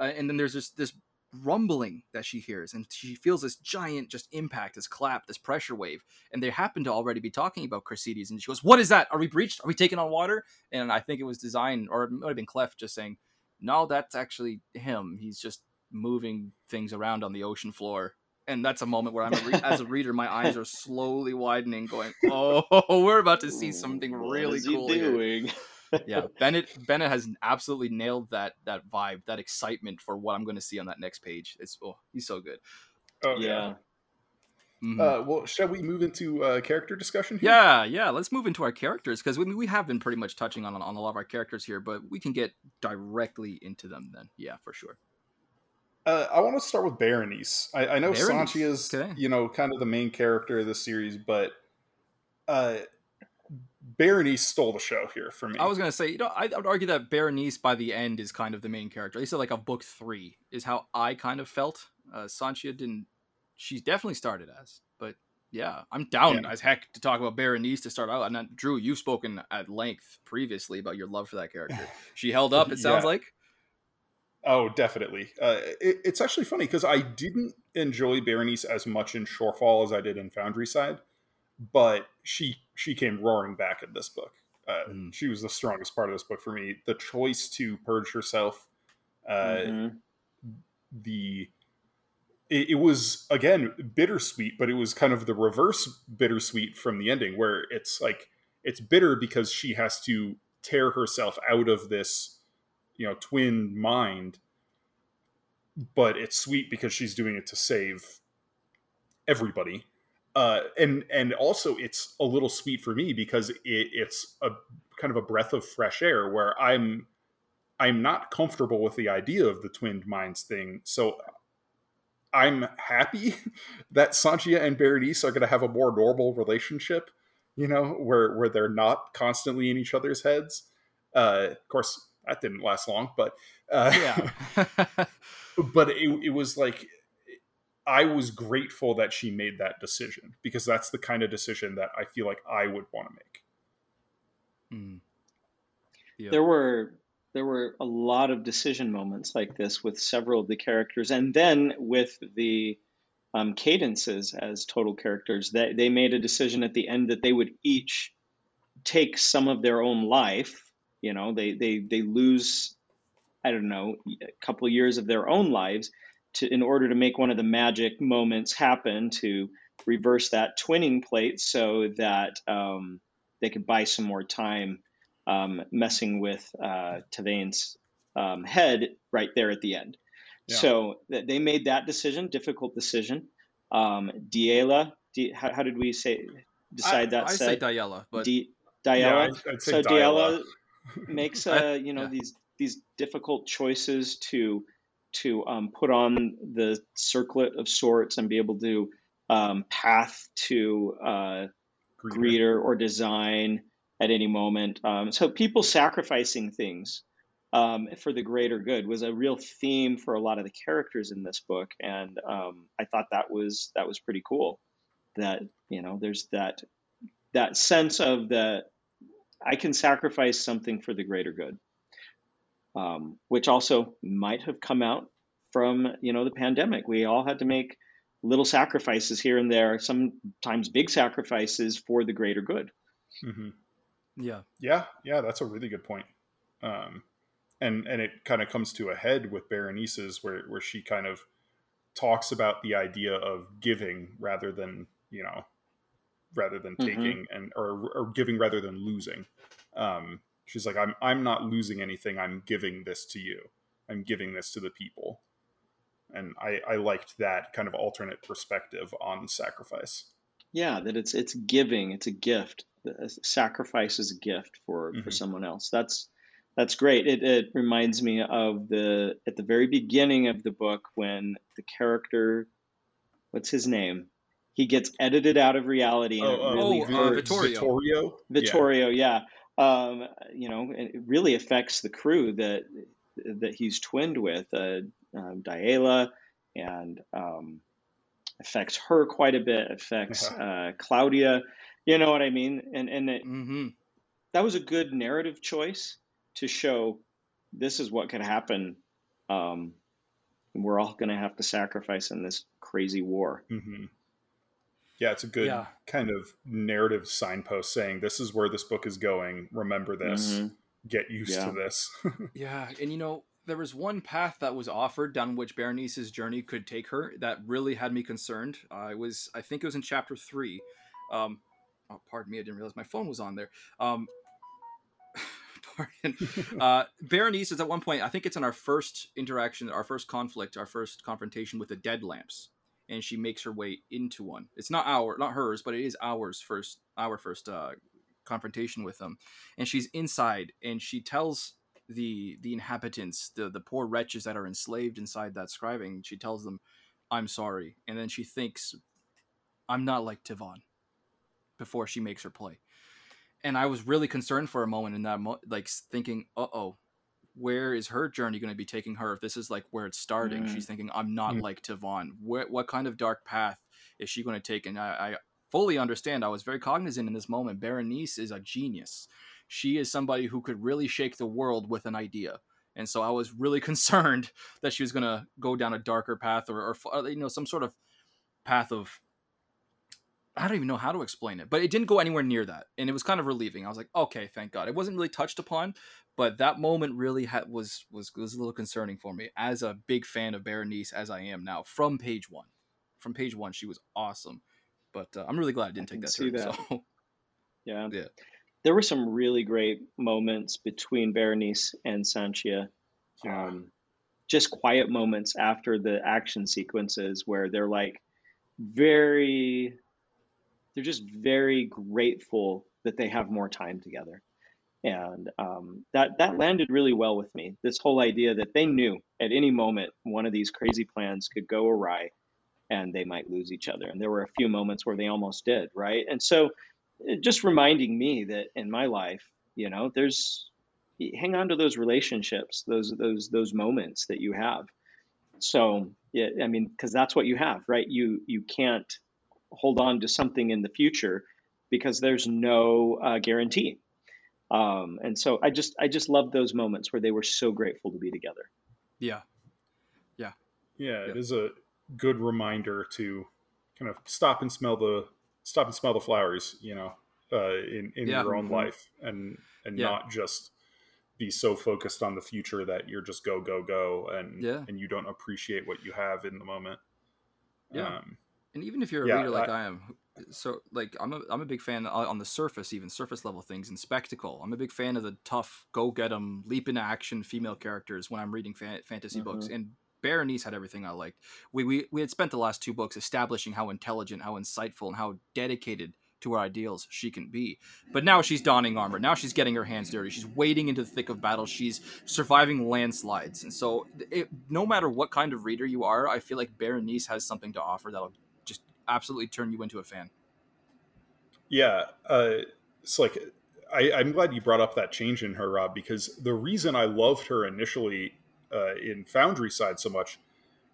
Uh, and then there's just this rumbling that she hears, and she feels this giant just impact, this clap, this pressure wave. And they happen to already be talking about Chrysides, and she goes, "What is that? Are we breached? Are we taking on water?" And I think it was Design, or it might have been Clef, just saying, "No, that's actually him. He's just moving things around on the ocean floor." And that's a moment where I'm a re- as a reader, my eyes are slowly widening, going, "Oh, we're about to see something really cool." What is he doing? Yeah, Bennett Bennett has absolutely nailed that that vibe, that excitement for what I'm going to see on that next page. It's oh, he's so good. Oh yeah. yeah. Mm-hmm. Uh, well, shall we move into uh, character discussion here? Yeah, yeah. Let's move into our characters, because we, we have been pretty much touching on on a lot of our characters here, but we can get directly into them then. Yeah, for sure. Uh, I want to start with Berenice. I, I know Berenice. Sancia is, okay. you know, kind of the main character of this series, but uh, Berenice stole the show here for me. I was going to say, you know, I, I would argue that Berenice by the end is kind of the main character. At least like a book three is how I kind of felt. Uh, Sancia didn't. She's definitely started as, but yeah, I'm down yeah. as heck to talk about Berenice to start out. And then, Drew, you've spoken at length previously about your love for that character. She held up. It sounds yeah. like. Oh, definitely. Uh, it, it's actually funny because I didn't enjoy Berenice as much in Shorefall as I did in Foundryside, but she she came roaring back in this book. Uh, mm. She was the strongest part of this book for me. The choice to purge herself, uh, mm-hmm. the it, it was again bittersweet, but it was kind of the reverse bittersweet from the ending, where it's like it's bitter because she has to tear herself out of this, you know, twin mind, but it's sweet because she's doing it to save everybody. Uh, and, and also it's a little sweet for me because it, it's a kind of a breath of fresh air where I'm, I'm not comfortable with the idea of the twinned minds thing. So I'm happy that Sancia and Berenice are going to have a more normal relationship, you know, where, where they're not constantly in each other's heads. Uh, of course, that didn't last long, but uh, yeah. but it, it was like I was grateful that she made that decision, because that's the kind of decision that I feel like I would want to make. Mm. Yeah. There were there were a lot of decision moments like this with several of the characters, and then with the um, Cadences as total characters, that they, they made a decision at the end that they would each take some of their own life. You know, they, they, they lose, I don't know, a couple of years of their own lives to in order to make one of the magic moments happen to reverse that twinning plate so that um, they could buy some more time um, messing with uh, Tavane's um, head right there at the end. Yeah. So th- they made that decision, difficult decision. um, Diela. D- how, how did we say decide I, that? I set? say Diela, but D- Diela. Yeah, I'd, I'd say so Diela, Diela makes uh, you know yeah. these these difficult choices to to um, put on the circlet of sorts and be able to um, path to uh, Greeter or design at any moment. Um, so people sacrificing things um, for the greater good was a real theme for a lot of the characters in this book. And um, I thought that was, that was pretty cool that, you know, there's that, that sense of the, I can sacrifice something for the greater good. Um, which also might have come out from, you know, the pandemic. We all had to make little sacrifices here and there, sometimes big sacrifices for the greater good. Mm-hmm. Yeah. Yeah. Yeah. That's a really good point. Um, and, and it kind of comes to a head with Berenice's where, where she kind of talks about the idea of giving rather than, you know, rather than mm-hmm. taking and, or, or giving rather than losing. Um, She's like, I'm I'm not losing anything. I'm giving this to you. I'm giving this to the people. And I, I liked that kind of alternate perspective on sacrifice. Yeah, that it's it's giving. It's a gift. The sacrifice is a gift for, mm-hmm. for someone else. That's that's great. It it reminds me of the at the very beginning of the book when the character, what's his name? He gets edited out of reality. And oh, it really oh uh, Vittorio. Vittorio. Vittorio, yeah. yeah. Um, you know, it really affects the crew that that he's twinned with, uh, um, Diela, and um, affects her quite a bit. Affects uh, Claudia, you know what I mean? And and it, mm-hmm. that was a good narrative choice to show this is what could happen. Um, and we're all going to have to sacrifice in this crazy war. Mm-hmm. Yeah, it's a good yeah. kind of narrative signpost saying, this is where this book is going. Remember this. Mm-hmm. Get used yeah. to this. yeah. And, you know, there was one path that was offered down which Berenice's journey could take her that really had me concerned. I was, I think it was in chapter three. Um, oh, pardon me. I didn't realize my phone was on there. Um, pardon. uh, Berenice is at one point, I think it's in our first interaction, our first conflict, our first confrontation with the dead lamps. And she makes her way into one. It's not our, not hers, but it is ours first, our first uh, confrontation with them. And she's inside, and she tells the the inhabitants, the the poor wretches that are enslaved inside that scriving. She tells them, "I'm sorry," and then she thinks, "I'm not like Tavon," before she makes her play. And I was really concerned for a moment in that, mo- like thinking, "Uh oh." Where is her journey going to be taking her? If this is like where it's starting, mm. she's thinking, I'm not mm. like Tavon. What, what kind of dark path is she going to take? And I, I fully understand. I was very cognizant in this moment. Berenice is a genius. She is somebody who could really shake the world with an idea. And so I was really concerned that she was going to go down a darker path or, or, you know, some sort of path of, I don't even know how to explain it, but it didn't go anywhere near that. And it was kind of relieving. I was like, okay, thank God. It wasn't really touched upon, but that moment really ha- was, was, was a little concerning for me as a big fan of Berenice as I am now from page one, from page one, she was awesome, but uh, I'm really glad I didn't I take that. See turn, that. So. Yeah. yeah. There were some really great moments between Berenice and Sancia. Yeah. Um, just quiet moments after the action sequences where they're like very, they're just very grateful that they have more time together. And um, that, that landed really well with me. This whole idea that they knew at any moment, one of these crazy plans could go awry and they might lose each other. And there were a few moments where they almost did. Right. And so just reminding me that in my life, you know, there's hang on to those relationships, those, those, those moments that you have. So, yeah, I mean, cause that's what you have, right? You, you can't hold on to something in the future because there's no uh, guarantee. Um, and so I just, I just loved those moments where they were so grateful to be together. Yeah. Yeah. Yeah. It yeah. is a good reminder to kind of stop and smell the, stop and smell the flowers, you know, uh, in, in yeah. your own mm-hmm. life and, and yeah. not just be so focused on the future that you're just go, go, go. And, yeah. and you don't appreciate what you have in the moment. Yeah. Um, And even if you're a yeah, reader like I, I am, so like I'm a I'm a big fan on the surface, even surface level things and spectacle. I'm a big fan of the tough, go get 'em, leap into action female characters when I'm reading fan, fantasy mm-hmm. books. And Berenice had everything I liked. We, we we had spent the last two books establishing how intelligent, how insightful, and how dedicated to her ideals she can be. But now she's donning armor. Now she's getting her hands dirty. She's wading into the thick of battle. She's surviving landslides. And so it, no matter what kind of reader you are, I feel like Berenice has something to offer that'll just absolutely turn you into a fan. Yeah. Uh, it's like, I, I'm glad you brought up that change in her, Rob, because the reason I loved her initially uh, in Foundryside so much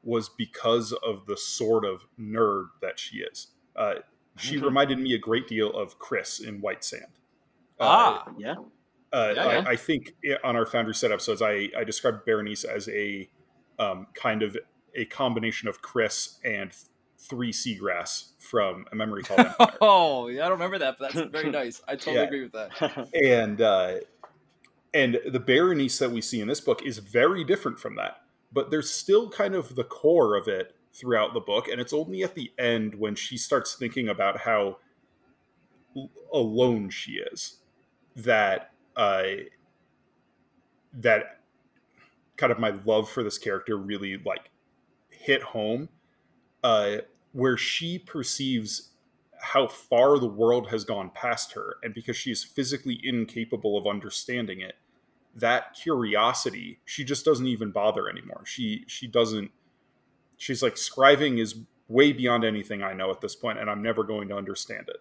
was because of the sort of nerd that she is. Uh, She reminded me a great deal of Chris in White Sand. Ah, uh, yeah. Uh, yeah, I, yeah. I think on our Foundryside episodes, I, I described Berenice as a um, kind of a combination of Chris and Three Seagrass from A Memory Called Empire. Oh, yeah, I don't remember that, but that's very nice. I totally yeah. agree with that. And uh, and the Berenice that we see in this book is very different from that, but there's still kind of the core of it throughout the book, and it's only at the end when she starts thinking about how l- alone she is that uh, that kind of my love for this character really like hit home, uh, where she perceives how far the world has gone past her, and because she is physically incapable of understanding it, that curiosity, she just doesn't even bother anymore. She she doesn't. She's like, scriving is way beyond anything I know at this point, and I'm never going to understand it.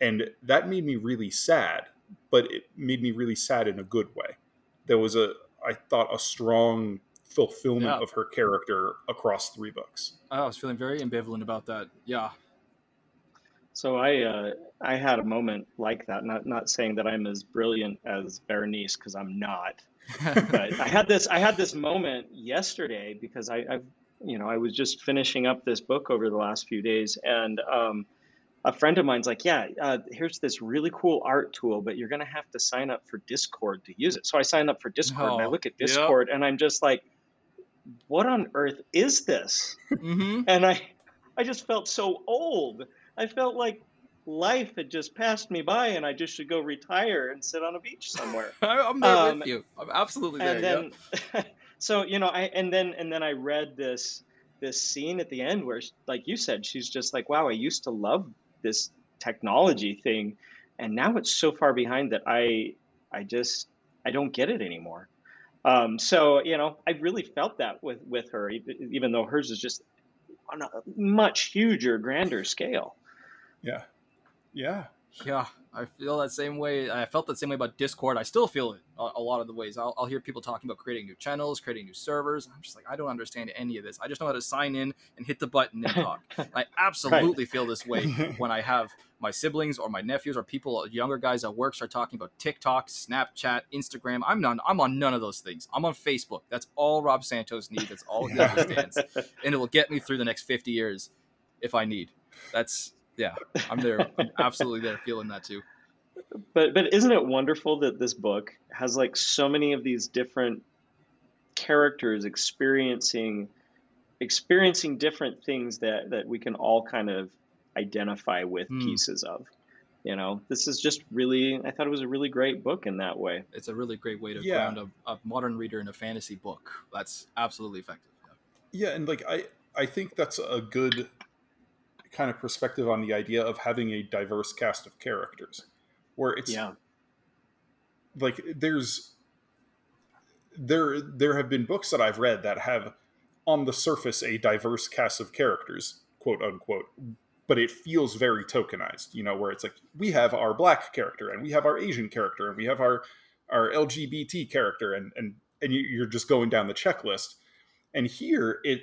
And that made me really sad, but it made me really sad in a good way. There was a, I thought, a strong fulfillment yeah. of her character across three books. I was feeling very ambivalent about that. Yeah. So I, uh, I had a moment like that. Not, not saying that I'm as brilliant as Berenice, because I'm not. But I had this, I had this moment yesterday because I, I've. You know, I was just finishing up this book over the last few days, and um, a friend of mine's like, yeah, uh, here's this really cool art tool, but you're going to have to sign up for Discord to use it. So I signed up for Discord, oh, and I look at Discord, yeah. and I'm just like, what on earth is this? Mm-hmm. And I, I just felt so old. I felt like life had just passed me by, and I just should go retire and sit on a beach somewhere. I'm there um, with you. I'm absolutely there. And then, yeah. So, you know, I, and then, and then I read this, this scene at the end where, like you said, she's just like, wow, I used to love this technology thing, and now it's so far behind that I, I just, I don't get it anymore. Um, so, you know, I really felt that with, with her, even though hers is just on a much huger, grander scale. Yeah. Yeah. Yeah, I feel that same way. I felt that same way about Discord. I still feel it a, a lot of the ways. I'll, I'll hear people talking about creating new channels, creating new servers. I'm just like, I don't understand any of this. I just know how to sign in and hit the button and talk. I absolutely right. feel this way when I have my siblings or my nephews or people, younger guys at work, start talking about TikTok, Snapchat, Instagram. I'm not, I'm on none of those things. I'm on Facebook. That's all Rob Santos needs. That's all he understands. And it will get me through the next fifty years if I need. That's... Yeah, I'm there. I'm absolutely there feeling that too. But but isn't it wonderful that this book has like so many of these different characters experiencing experiencing different things that, that we can all kind of identify with mm. pieces of. You know, this is just really, I thought it was a really great book in that way. It's a really great way to yeah. ground a, a modern reader in a fantasy book. That's absolutely effective. Yeah, yeah, and like I, I think that's a good kind of perspective on the idea of having a diverse cast of characters, where it's yeah. like there's there there have been books that I've read that have on the surface a diverse cast of characters, quote unquote, but it feels very tokenized, you know, where it's like we have our Black character and we have our Asian character and we have our our L G B T character, and and and you're just going down the checklist. And here it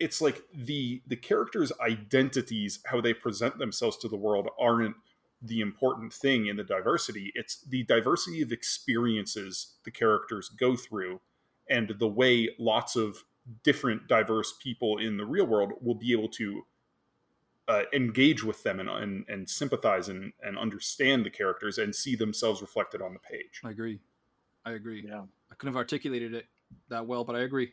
It's like the the characters' identities, how they present themselves to the world, aren't the important thing in the diversity. It's the diversity of experiences the characters go through, and the way lots of different diverse people in the real world will be able to uh, engage with them and and, and sympathize and, and understand the characters and see themselves reflected on the page. I agree. I agree. Yeah, I couldn't have articulated it that well, but I agree.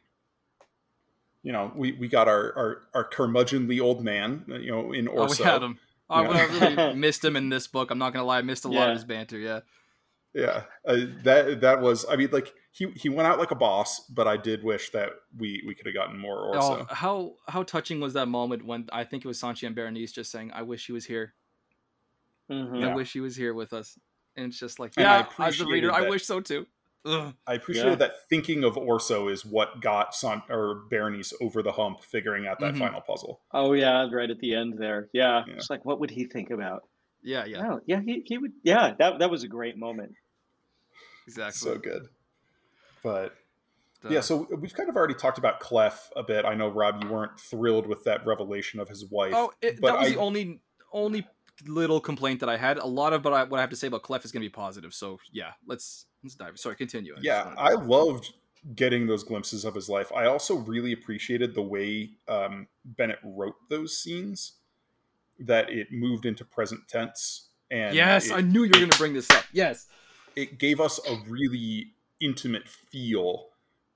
You know, we, we got our, our, our curmudgeonly old man, you know, in Orso. Oh, we had him. Oh, I really missed him in this book. I'm not going to lie. I missed a yeah. lot of his banter. Yeah. Yeah. Uh, that that was, I mean, like, he he went out like a boss, but I did wish that we, we could have gotten more Orso. Oh, how how touching was that moment when I think it was Sancia and Berenice just saying, "I wish he was here. Mm-hmm. I yeah. wish he was here with us." And it's just like, and yeah, as a reader, that, I wish so too. Ugh. I appreciated yeah. that thinking of Orso is what got San- or Berenice over the hump, figuring out that mm-hmm. final puzzle. Oh yeah, right at the end there. Yeah. yeah, it's like, what would he think about? Yeah, yeah, no, yeah. He he would. Yeah, that that was a great moment. Exactly, so good. But Duh. yeah, so we've kind of already talked about Clef a bit. I know, Rob, you weren't thrilled with that revelation of his wife. Oh, it, but that was I, the only only little complaint that I had. A lot of, but what I have to say about Clef is going to be positive. So yeah, let's. Let's dive. Sorry, continue. I yeah, I loved getting those glimpses of his life. I also really appreciated the way um, Bennett wrote those scenes, that it moved into present tense. And yes, it, I knew you were going to bring this up. Yes. It gave us a really intimate feel.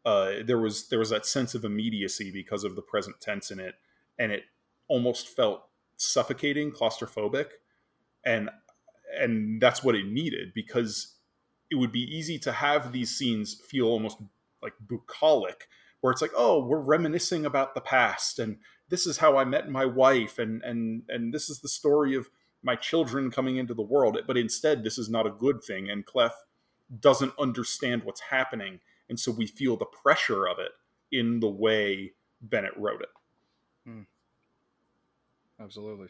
Uh, there was there was that sense of immediacy because of the present tense in it, and it almost felt suffocating, claustrophobic, and and that's what it needed, because it would be easy to have these scenes feel almost like bucolic, where it's like, oh, we're reminiscing about the past, and this is how I met my wife, and and and this is the story of my children coming into the world. But instead, this is not a good thing, and Clef doesn't understand what's happening, and so we feel the pressure of it in the way Bennett wrote it. Hmm. Absolutely.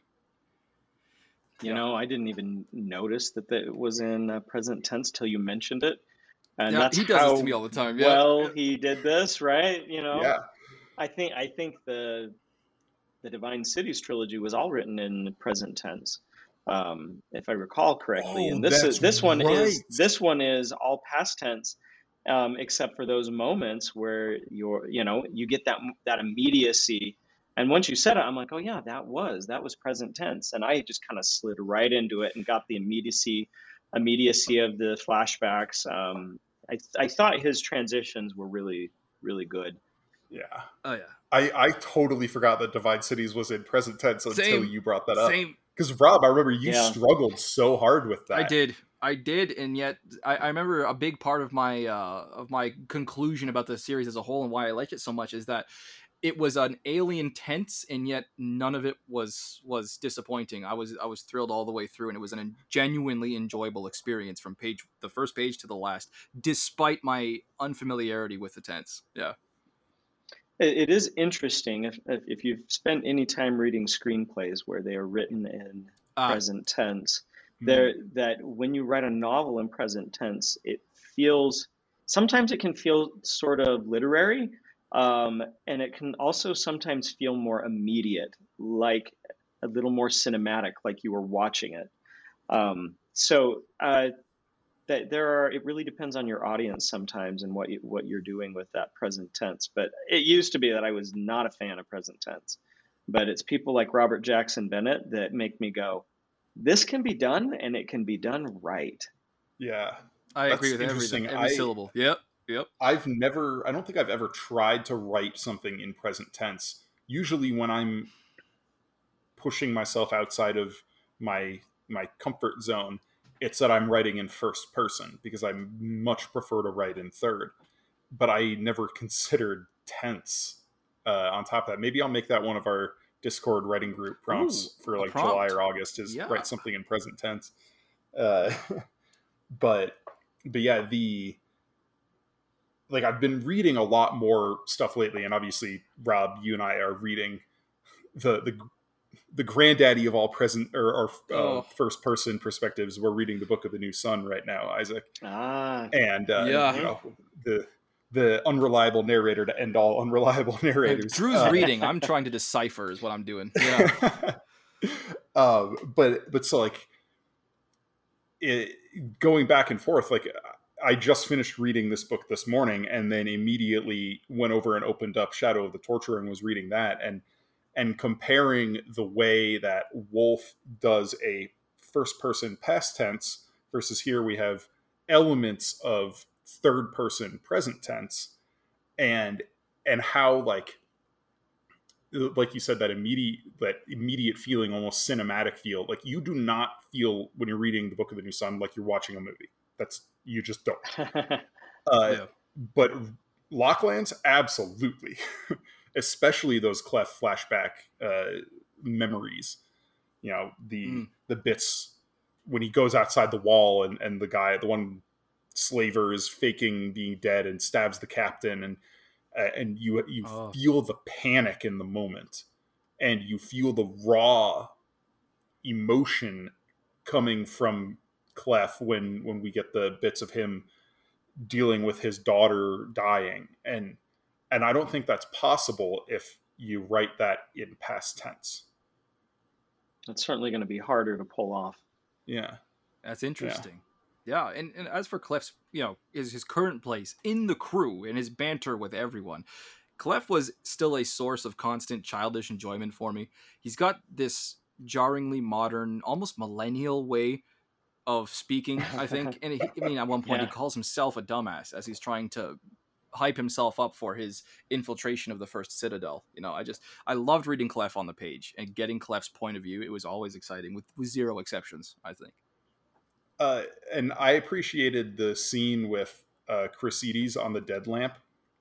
You yeah. know, I didn't even notice that it was in uh, present tense till you mentioned it. And yeah, that's he does how this to me all the time. Yeah. Well, he did this, right? You know, yeah. I think I think the the Divine Cities trilogy was all written in present tense, um, if I recall correctly. Oh, and this is this one right. is this one is all past tense, um, except for those moments where you're, you know, you get that that immediacy. And once you said it, I'm like, oh yeah, that was, that was present tense. And I just kind of slid right into it and got the immediacy, immediacy of the flashbacks. Um, I, I thought his transitions were really, really good. Yeah. Oh yeah. I, I totally forgot that Divine Cities was in present tense until Same. you brought that up. Same. Because Rob, I remember you yeah. struggled so hard with that. I did. I did, and yet I, I remember a big part of my uh, of my conclusion about the series as a whole and why I liked it so much is that it was an alien tense, and yet none of it was was disappointing. I was I was thrilled all the way through, and it was a genuinely enjoyable experience from page the first page to the last, despite my unfamiliarity with the tense. Yeah, it, it is interesting if if you've spent any time reading screenplays where they are written in uh, present tense. There, that when you write a novel in present tense, it feels, sometimes it can feel sort of literary, um, and it can also sometimes feel more immediate, like a little more cinematic, like you were watching it. Um, so uh, that there are, it really depends on your audience sometimes and what you, what you're doing with that present tense. But it used to be that I was not a fan of present tense, but it's people like Robert Jackson Bennett that make me go, this can be done, and it can be done right. Yeah. I agree with everything. Every I, syllable. Yep. Yep. I've never, I don't think I've ever tried to write something in present tense. Usually when I'm pushing myself outside of my, my comfort zone, it's that I'm writing in first person because I much prefer to write in third, but I never considered tense uh, on top of that. Maybe I'll make that one of our Discord writing group prompts Ooh, for like prompt. July or August is yeah. write something in present tense. Uh, but, but yeah, the, like I've been reading a lot more stuff lately. And obviously Rob, you and I are reading the, the, the granddaddy of all present or, or uh, oh. first person perspectives. We're reading the Book of the New Sun right now, Isaac. Ah, and uh, yeah. you know, the, the unreliable narrator to end all unreliable narrators. If Drew's uh, reading. I'm trying to decipher is what I'm doing. Yeah. um, but, but so like it, going back and forth, like I just finished reading this book this morning and then immediately went over and opened up Shadow of the Torturer and was reading that and, and comparing the way that Wolf does a first person past tense versus here we have elements of third person present tense and and how like like you said that immediate that immediate feeling, almost cinematic feel. Like you do not feel when you're reading the Book of the New Sun like you're watching a movie. That's you just don't uh yeah. But Locklands, absolutely. Especially those Clef flashback uh, memories. You know, the mm. the bits when he goes outside the wall and, and the guy, the one slaver is faking being dead and stabs the captain, and uh, and you you oh. feel the panic in the moment, and you feel the raw emotion coming from Clef when when we get the bits of him dealing with his daughter dying, and and I don't think that's possible if you write that in past tense. That's certainly going to be harder to pull off. Yeah, that's interesting. Yeah, yeah. And, and as for Clef's, you know, is his current place in the crew and his banter with everyone, Clef was still a source of constant childish enjoyment for me. He's got this jarringly modern, almost millennial way of speaking, I think. And he, I mean, at one point yeah. he calls himself a dumbass as he's trying to hype himself up for his infiltration of the First Citadel. You know, I just, I loved reading Clef on the page and getting Clef's point of view. It was always exciting, with, with zero exceptions, I think. Uh, and I appreciated the scene with uh, Chrysides on the dead lamp,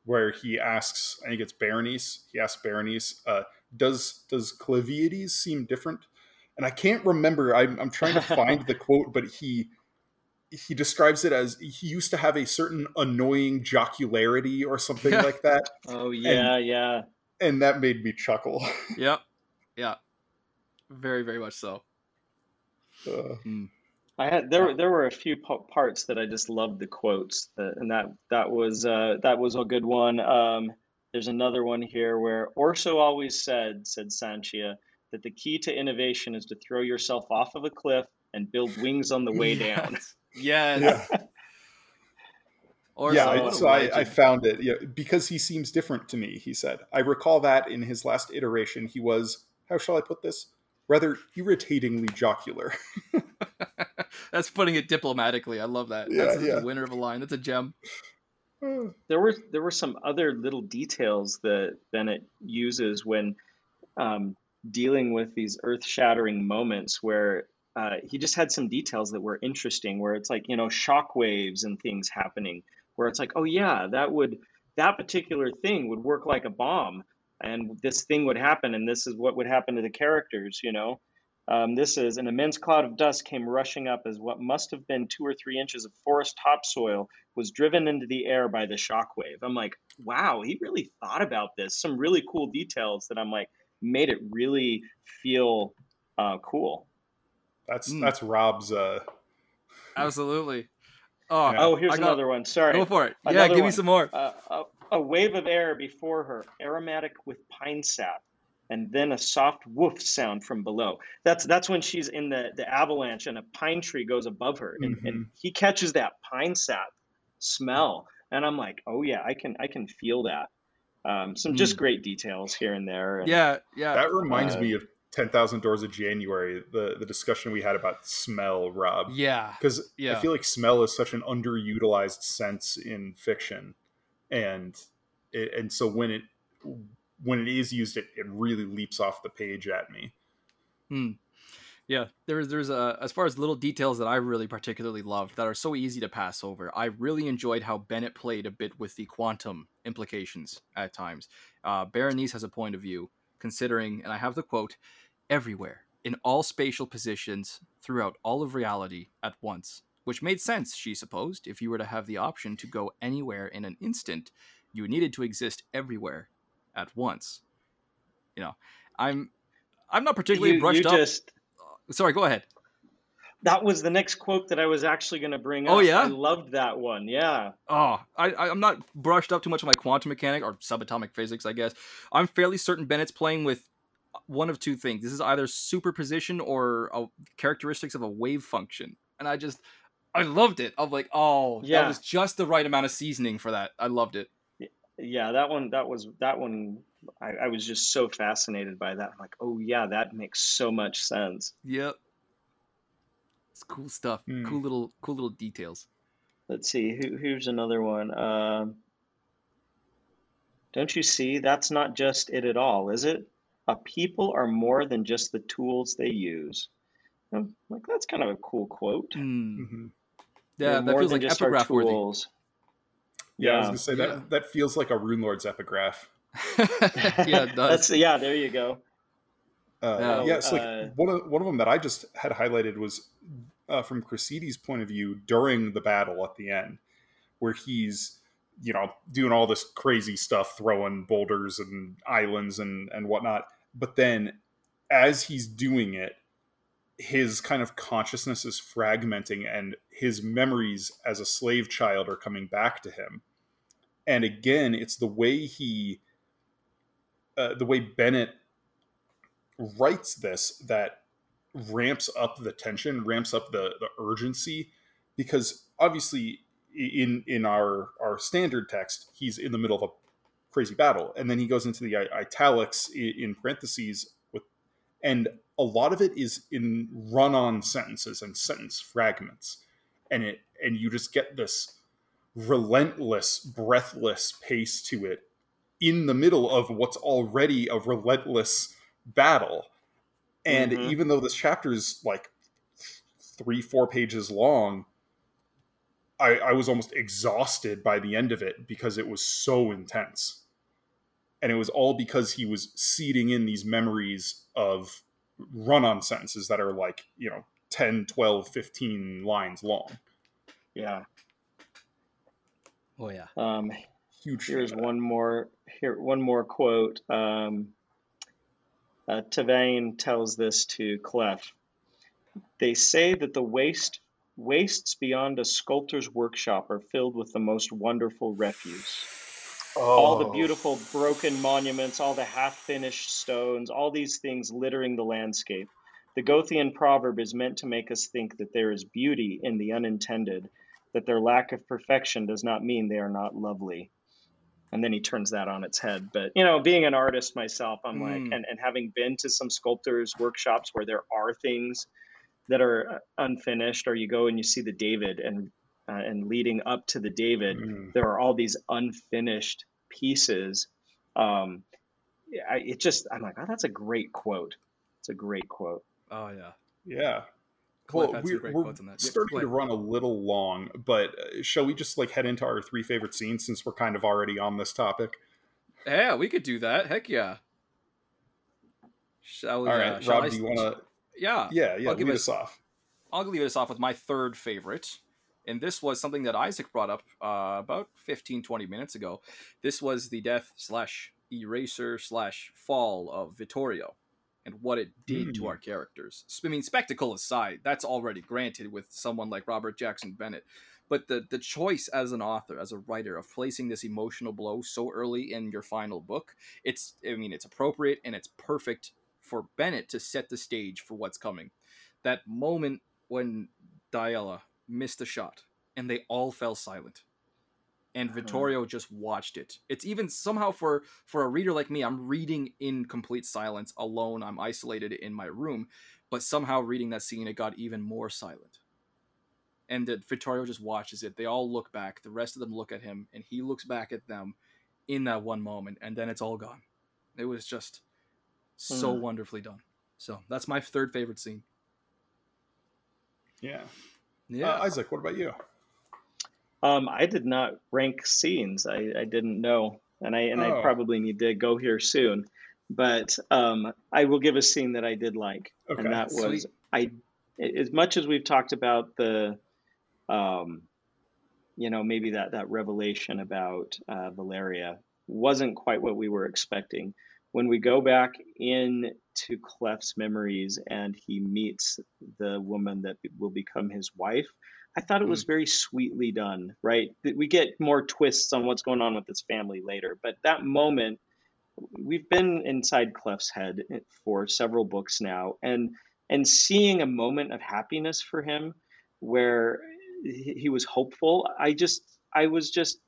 where he asks, I think it's Berenice, he asks Berenice, uh, does does Claviades seem different? And I can't remember, I'm, I'm trying to find the quote, but he... he describes it as he used to have a certain annoying jocularity or something like that. Oh yeah. And, yeah. And that made me chuckle. Yeah. Yeah. Very, very much so. Uh, mm. I had, there, there were a few parts that I just loved the quotes that, and that, that was, uh, that was a good one. Um, there's another one here where Orso always said, said Sancia, that the key to innovation is to throw yourself off of a cliff and build wings on the way yes. down. Yes. Yeah. Or yeah, so, so I, I found it yeah, because he seems different to me, he said. I recall that in his last iteration, he was, how shall I put this? Rather irritatingly jocular. That's putting it diplomatically. I love that. Yeah, That's yeah. the winner of a line. That's a gem. There were there were some other little details that Bennett uses when um, dealing with these earth-shattering moments where Uh, he just had some details that were interesting, where it's like, you know, shock waves and things happening, where it's like, oh yeah, that would, that particular thing would work like a bomb, and this thing would happen, and this is what would happen to the characters, you know. Um, this is, an immense cloud of dust came rushing up as what must have been two or three inches of forest topsoil was driven into the air by the shock wave. I'm like, wow, he really thought about this. Some really cool details that I'm like, made it really feel uh, cool. That's mm. that's Rob's. Uh... Absolutely. Oh, yeah. oh here's got... another one. Sorry. Go for it. Another yeah, give one. me some more. Uh, a, a wave of air before her, aromatic with pine sap, and then a soft woof sound from below. That's that's when she's in the, the avalanche and a pine tree goes above her, and, mm-hmm. and he catches that pine sap smell, and I'm like, oh yeah, I can I can feel that. Um, some mm. just great details here and there. And, yeah, yeah. That reminds uh, me of ten thousand Doors of January, the, the discussion we had about smell, Rob. Yeah. Because yeah. I feel like smell is such an underutilized sense in fiction. And it, and so when it when it is used, it, it really leaps off the page at me. Hmm. Yeah. There's, there's a, as far as little details that I really particularly loved that are so easy to pass over, I really enjoyed how Bennett played a bit with the quantum implications at times. Uh, Berenice has a point of view, considering, and I have the quote, everywhere, in all spatial positions, throughout all of reality at once, which made sense, she supposed. If you were to have the option to go anywhere in an instant, you needed to exist everywhere at once. You know, I'm I'm not particularly you, brushed you up. Just, Sorry, go ahead. That was the next quote that I was actually going to bring up. Oh, yeah? I loved that one, yeah. Oh, I, I'm not brushed up too much on my quantum mechanic or subatomic physics, I guess. I'm fairly certain Bennett's playing with one of two things. This is either superposition or a, characteristics of a wave function. And I just, I loved it. I'm like, oh, yeah. That was just the right amount of seasoning for that. I loved it. Yeah, that one, that was, that one, I, I was just so fascinated by that. I'm like, oh, yeah, that makes so much sense. Yep. It's cool stuff. Mm. Cool little, cool little details. Let's see. Who, here's another one. Um, don't you see? That's not just it at all, is it? A people are more than just the tools they use. I'm like, that's kind of a cool quote. Mm-hmm. Yeah, that feels like epigraph worthy. Yeah, yeah, I was gonna say that yeah. that feels like a Rune Lord's epigraph. Yeah, it does. That's, yeah, there you go. Uh, no, yeah, it's like uh, one of one of them that I just had highlighted was uh, from Chrysides' point of view during the battle at the end, where he's, you know, doing all this crazy stuff, throwing boulders and islands and and whatnot. But then, as he's doing it, his kind of consciousness is fragmenting and his memories as a slave child are coming back to him. And again, it's the way he, uh, the way Bennett writes this that ramps up the tension, ramps up the, the urgency, because obviously in, in our, our standard text, he's in the middle of a crazy battle. And then he goes into the italics in parentheses with, and a lot of it is in run-on sentences and sentence fragments. And it, and you just get this relentless, breathless pace to it in the middle of what's already a relentless battle. And mm-hmm. even though this chapter is like three, four pages long, I, I was almost exhausted by the end of it because it was so intense. And it was all because he was seeding in these memories of run-on sentences that are like, you know, ten, twelve, fifteen lines long. Yeah. Oh, yeah. Um, Huge. Here's one more, here, one more quote. Um, uh, Tavon tells this to Clef. They say that the waste wastes beyond a sculptor's workshop are filled with the most wonderful refuse. Oh. All the beautiful broken monuments, all the half-finished stones, all these things littering the landscape. The Goethean proverb is meant to make us think that there is beauty in the unintended, that their lack of perfection does not mean they are not lovely. And then he turns that on its head. But, you know, being an artist myself, I'm mm. like, and, and having been to some sculptors' workshops where there are things that are unfinished, or you go and you see the David and Uh, and leading up to the David, mm. there are all these unfinished pieces. Um, I, it just, I'm like, oh, that's a great quote. It's a great quote. Oh, yeah. Yeah. Cool. Well, we're great we're on that. starting yeah, to run a little long, but uh, shall we just like head into our three favorite scenes since we're kind of already on this topic? Yeah, we could do that. Heck yeah. Shall we? All right, uh, Rob, I, do you want to? Yeah. Yeah, yeah. I'll leave us off. I'll leave us off with my third favorite. And this was something that Isaac brought up uh, about fifteen, twenty minutes ago. This was the death slash eraser slash fall of Vittorio and what it did mm. to our characters. I mean, spectacle aside, that's already granted with someone like Robert Jackson Bennett. But the, the choice as an author, as a writer, of placing this emotional blow so early in your final book, it's I mean, it's appropriate and it's perfect for Bennett to set the stage for what's coming. That moment when Diela missed a shot and they all fell silent and Vittorio just watched it. It's even somehow for for a reader like me, I'm reading in complete silence alone. I'm isolated in my room, but somehow reading that scene, it got even more silent. And that Vittorio just watches it. They all look back. The rest of them look at him and he looks back at them in that one moment. And then it's all gone. It was just so mm. wonderfully done. So that's my third favorite scene. Yeah. Yeah. Uh, Isaac, what about you? Um, I did not rank scenes. I, I didn't know, and I and oh. I probably need to go here soon. But um, I will give a scene that I did like, okay. and that Sweet. was I. As much as we've talked about the, um, you know, maybe that that revelation about uh, Valeria wasn't quite what we were expecting. When we go back into Clef's memories and he meets the woman that will become his wife, I thought it was very sweetly done, right? We get more twists on what's going on with this family later. But that moment, we've been inside Clef's head for several books now. And, and seeing a moment of happiness for him where he was hopeful, I just, I was just,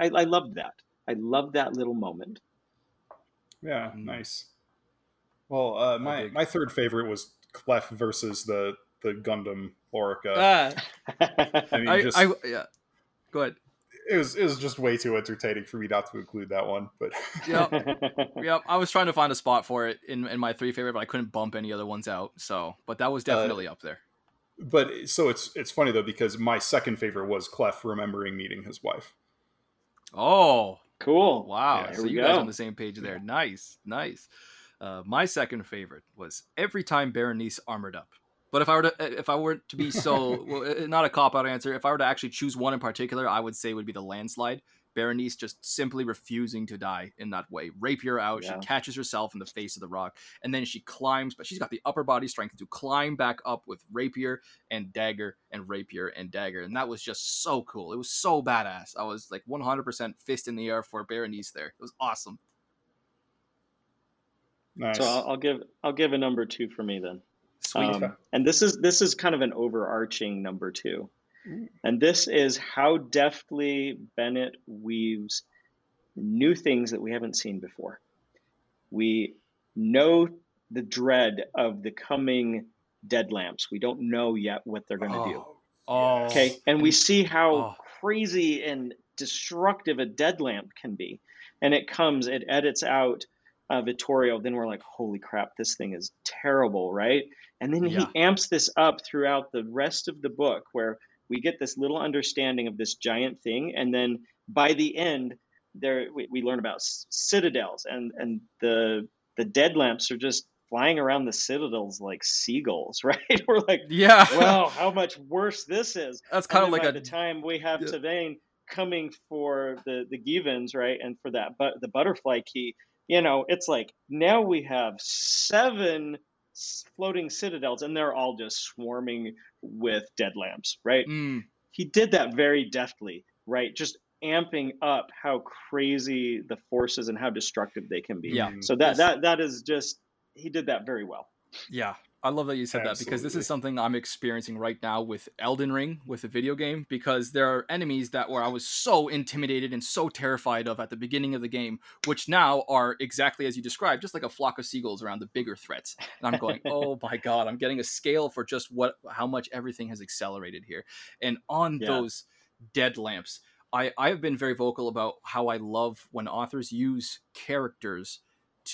I, I loved that. I loved that little moment. Yeah, nice. Well, uh, my my third favorite was Clef versus the, the Gundam Lorica. Uh, I mean, I, just I, yeah. Go ahead. It was it was just way too entertaining for me not to include that one. But yep, yep. I was trying to find a spot for it in, in my three favorite, but I couldn't bump any other ones out. So, but that was definitely uh, up there. But so it's it's funny though because my second favorite was Clef remembering meeting his wife. Oh, cool. Wow. Yeah, so you go. guys on the same page there. Nice. Nice. Uh, my second favorite was every time Berenice armored up. But if I were to, if I were to be so, well, not a cop-out answer, if I were to actually choose one in particular, I would say would be the landslide. Berenice just simply refusing to die in that way. Rapier out, yeah. She catches herself in the face of the rock, and then she climbs, but she's got the upper body strength to climb back up with rapier and dagger and rapier and dagger, and that was just so cool. It was so badass. I was like one hundred percent fist in the air for Berenice there. It was awesome. Nice. So I'll, I'll give I'll give a number two for me then. Sweet. Um, and this is this is kind of an overarching number two. And this is how deftly Bennett weaves new things that we haven't seen before. We know the dread of the coming Deadlamps. We don't know yet what they're going to oh, do. Oh, okay, and we see how oh. crazy and destructive a Deadlamp can be. And it comes, it edits out uh, Vittorio. Then we're like, holy crap, this thing is terrible, right? And then yeah. he amps this up throughout the rest of the book where we get this little understanding of this giant thing, and then by the end, there we, we learn about c- citadels, and, and the the Deadlamps are just flying around the citadels like seagulls, right? We're like, yeah, well, how much worse this is. That's kind of like by a, the time we have yeah. Tavane coming for the the Givans, right, and for that but the butterfly key, you know, it's like now we have seven floating citadels, and they're all just swarming with Deadlamps, right? Mm. He did that very deftly, right? Just amping up how crazy the forces and how destructive they can be. Yeah. So that that that is just, he did that very well. Yeah. I love that you said Absolutely. that, because this is something I'm experiencing right now with Elden Ring, with the video game, because there are enemies that were I was so intimidated and so terrified of at the beginning of the game, which now are exactly as you described, just like a flock of seagulls around the bigger threats. And I'm going, oh my God, I'm getting a scale for just what how much everything has accelerated here. And on yeah. those Deadlamps, I, I have been very vocal about how I love when authors use characters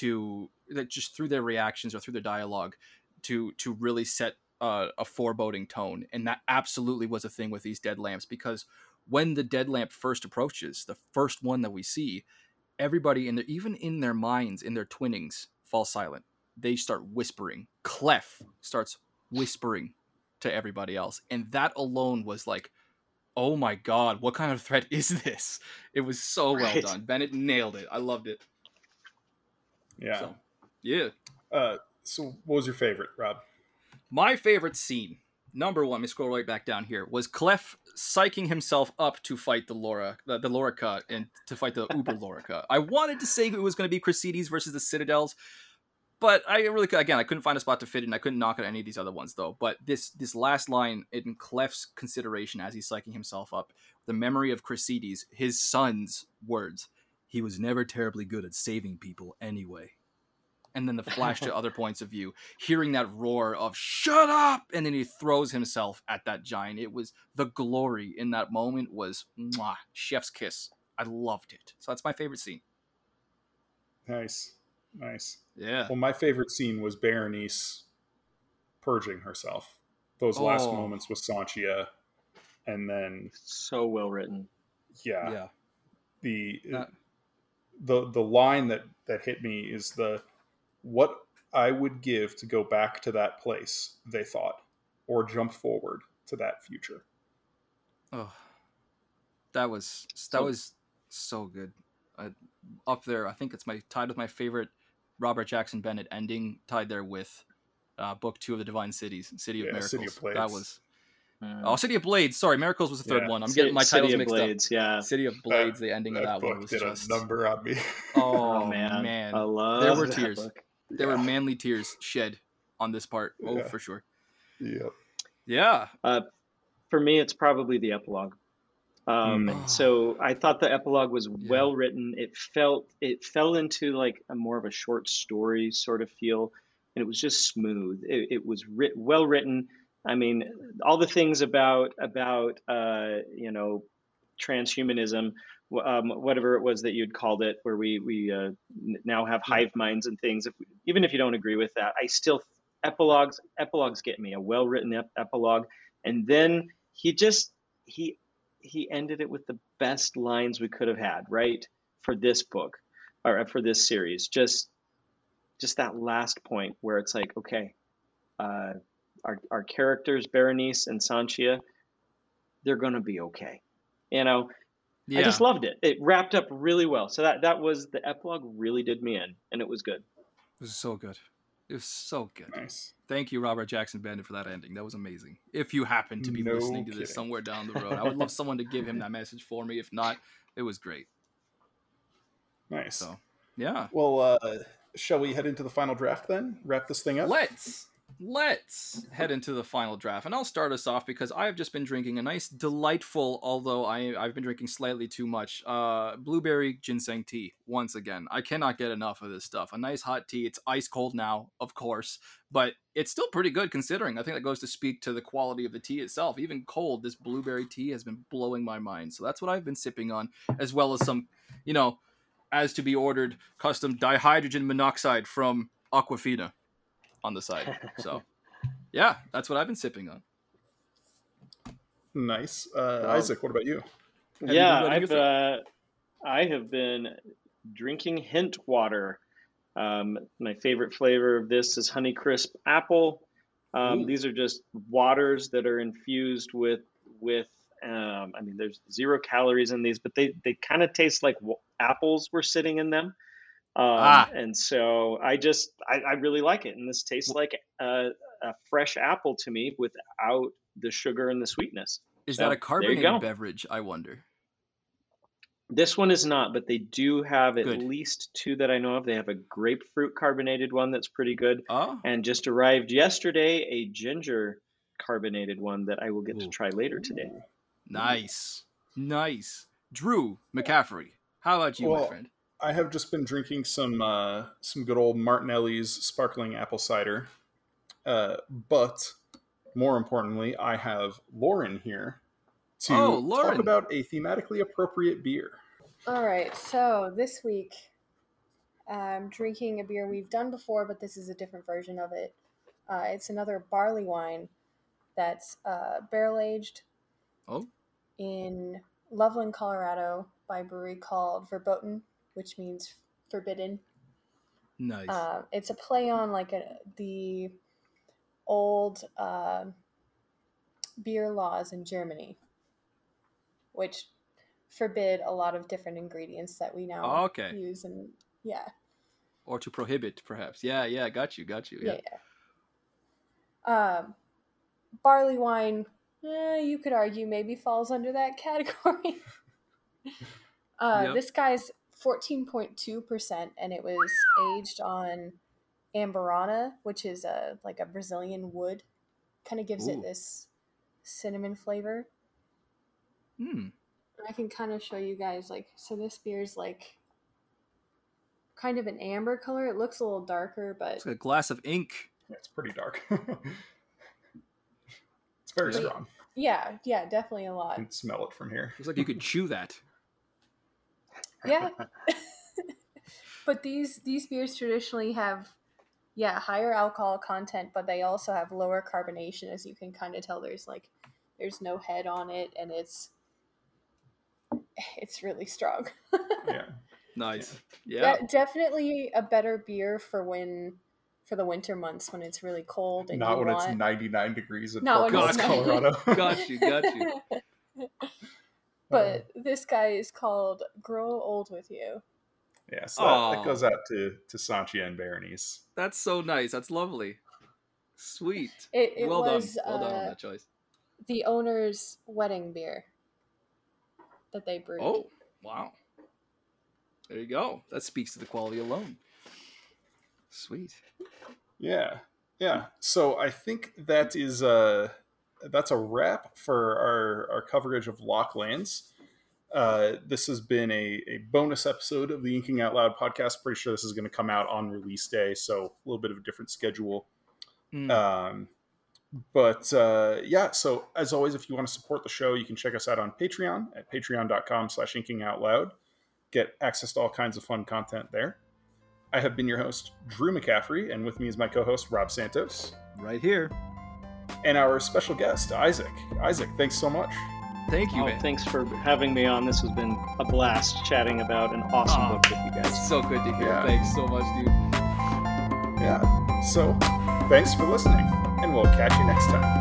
to that just through their reactions or through their dialogue to to really set uh, a foreboding tone. And that absolutely was a thing with these Deadlamps, because when the Deadlamp first approaches, the first one that we see, everybody, in their, even in their minds, in their twinnings, falls silent. They start whispering. Clef starts whispering to everybody else. And that alone was like, oh my God, what kind of threat is this? It was so right. well done. Bennett nailed it. I loved it. Yeah. So, yeah. Uh, So what was your favorite, Rob? My favorite scene, number one, let me scroll right back down here, was Clef psyching himself up to fight the Lora, the, the Lorica, and to fight the Uber Lorica. I wanted to say it was going to be Chrysides versus the Citadels, but I really, again, I couldn't find a spot to fit in. I couldn't knock out any of these other ones, though. But this this last line in Clef's consideration as he's psyching himself up, the memory of Chrysides, his son's words, he was never terribly good at saving people anyway. And then the flash to other points of view, hearing that roar of shut up. And then he throws himself at that giant. It was the glory in that moment was mwah, chef's kiss. I loved it. So that's my favorite scene. Nice. Nice. Yeah. Well, my favorite scene was Berenice purging herself. Those oh. last moments with Sancia. And then. So well written. Yeah. Yeah. The, that... the, the line that, that hit me is the, what I would give to go back to that place, they thought, or jump forward to that future. Oh, that was that so, was so good. I, up there, I think it's my tied with my favorite Robert Jackson Bennett ending, tied there with uh, book two of the Divine Cities, City of yeah, Miracles. City of Blades. That was uh, oh, City of Blades. Sorry, Miracles was the third yeah. one. I'm City, getting my titles City mixed Blades, up. Yeah, City of Blades. That, the ending that of that book one was did just a number on me. Oh man, man, I love there were that tears. Book. There yeah. were manly tears shed on this part. Oh, yeah. for sure. Yeah. Yeah. Uh, for me, it's probably the epilogue. Um, mm. So I thought the epilogue was yeah. well written. It felt it fell into like a more of a short story sort of feel, and it was just smooth. It, it was writ- well written. I mean, all the things about about uh, you know, transhumanism. Um, whatever it was that you'd called it, where we we uh, now have hive minds and things. If, even if you don't agree with that, I still epilogues epilogues get me. A well written ep- epilogue, and then he just he he ended it with the best lines we could have had, right? For this book or for this series, just just that last point where it's like, okay, uh, our our characters, Berenice and Sancia, they're gonna be okay, you know. Yeah. I just loved it. It wrapped up really well. So that that was the epilogue. Really did me in, and it was good. It was so good. It was so good. Nice. Thank you, Robert Jackson Bennett, for that ending. That was amazing. If you happen to be no listening to kidding. this somewhere down the road, I would love someone to give him that message for me. If not, it was great. Nice. So, yeah. Well, uh, shall we head into the final draft then? Wrap this thing up? Let's. Let's head into the final draft, and I'll start us off because I've just been drinking a nice, delightful, although I, I've been drinking slightly too much, uh, blueberry ginseng tea once again. I cannot get enough of this stuff. A nice hot tea. It's ice cold now, of course, but it's still pretty good considering. I think that goes to speak to the quality of the tea itself. Even cold, this blueberry tea has been blowing my mind. So that's what I've been sipping on, as well as some, you know, as to be ordered custom dihydrogen monoxide from Aquafina on the side. So yeah, that's what I've been sipping on. Nice. Uh, so, Isaac, what about you? Have yeah, you I've, uh, I have been drinking hint water. Um, my favorite flavor of this is Honeycrisp apple. Um, these are just waters that are infused with, with, um, I mean, there's zero calories in these, but they, they kind of taste like w- apples were sitting in them. Um, ah. And so I just, I, I really like it. And this tastes like a, a fresh apple to me without the sugar and the sweetness. Is so, that a carbonated beverage, I wonder? This one is not, but they do have at good. least two that I know of. They have a grapefruit carbonated one that's pretty good. Oh. And just arrived yesterday, a ginger carbonated one that I will get Ooh. to try later today. Nice. Nice. Drew McCaffrey, how about you, well, my friend? I have just been drinking some uh, some good old Martinelli's sparkling apple cider, uh, but more importantly, I have Lauren here to oh, Lauren. talk about a thematically appropriate beer. All right, so this week I'm drinking a beer we've done before, but this is a different version of it. Uh, it's another barley wine that's uh, barrel-aged oh. in Loveland, Colorado by a brewery called Verboten, which means forbidden. Nice. Uh, it's a play on like a, the old uh, beer laws in Germany, which forbid a lot of different ingredients that we now oh, okay. use. And yeah. Or to prohibit, perhaps. Yeah, yeah, got you, got you. Yeah. yeah, yeah. Um, barley wine, eh, you could argue, maybe falls under that category. uh, yep. This guy's fourteen point two percent, and it was aged on amberana, which is a like a Brazilian wood. Kind of gives Ooh. it this cinnamon flavor. Mm. I can kind of show you guys, like, so this beer's like kind of an amber color. It looks a little darker, but it's like a glass of ink. Yeah, it's pretty dark. It's very Wait. strong. Yeah, yeah, definitely a lot. You can smell it from here. It's like you could chew that. Yeah. But these these beers traditionally have yeah higher alcohol content, but they also have lower carbonation, as you can kind of tell. There's like there's no head on it, and it's it's really strong. Yeah. Nice. Yeah. Yeah, definitely a better beer for when for the winter months when it's really cold and not when want... it's ninety-nine degrees in Fort Collins, Colorado. Got you, got you. But this guy is called Grow Old With You. Yeah, so that, that goes out to, to Sancia and Berenice. That's so nice. That's lovely. Sweet. It, it well was, done. Well uh, done on that choice. The owner's wedding beer that they brewed. Oh, wow. There you go. That speaks to the quality alone. Sweet. Yeah. Yeah. So I think that is... Uh, That's a wrap for our, our coverage of Locklands. Uh, this has been a, a bonus episode of the Inking Out Loud podcast. Pretty sure this is going to come out on release day, so a little bit of a different schedule. Mm. Um, but uh, yeah, so as always, if you want to support the show, you can check us out on Patreon at patreon.com slash Inking Out Loud. Get access to all kinds of fun content there. I have been your host, Drew McCaffrey, and with me is my co-host, Rob Santos. Right here. And our special guest, Isaac. Isaac, thanks so much. Thank you, oh, man. Thanks for having me on. This has been a blast chatting about an awesome oh, book with you guys. So good to hear. Yeah. Thanks so much, dude. Yeah. So, thanks for listening, and we'll catch you next time.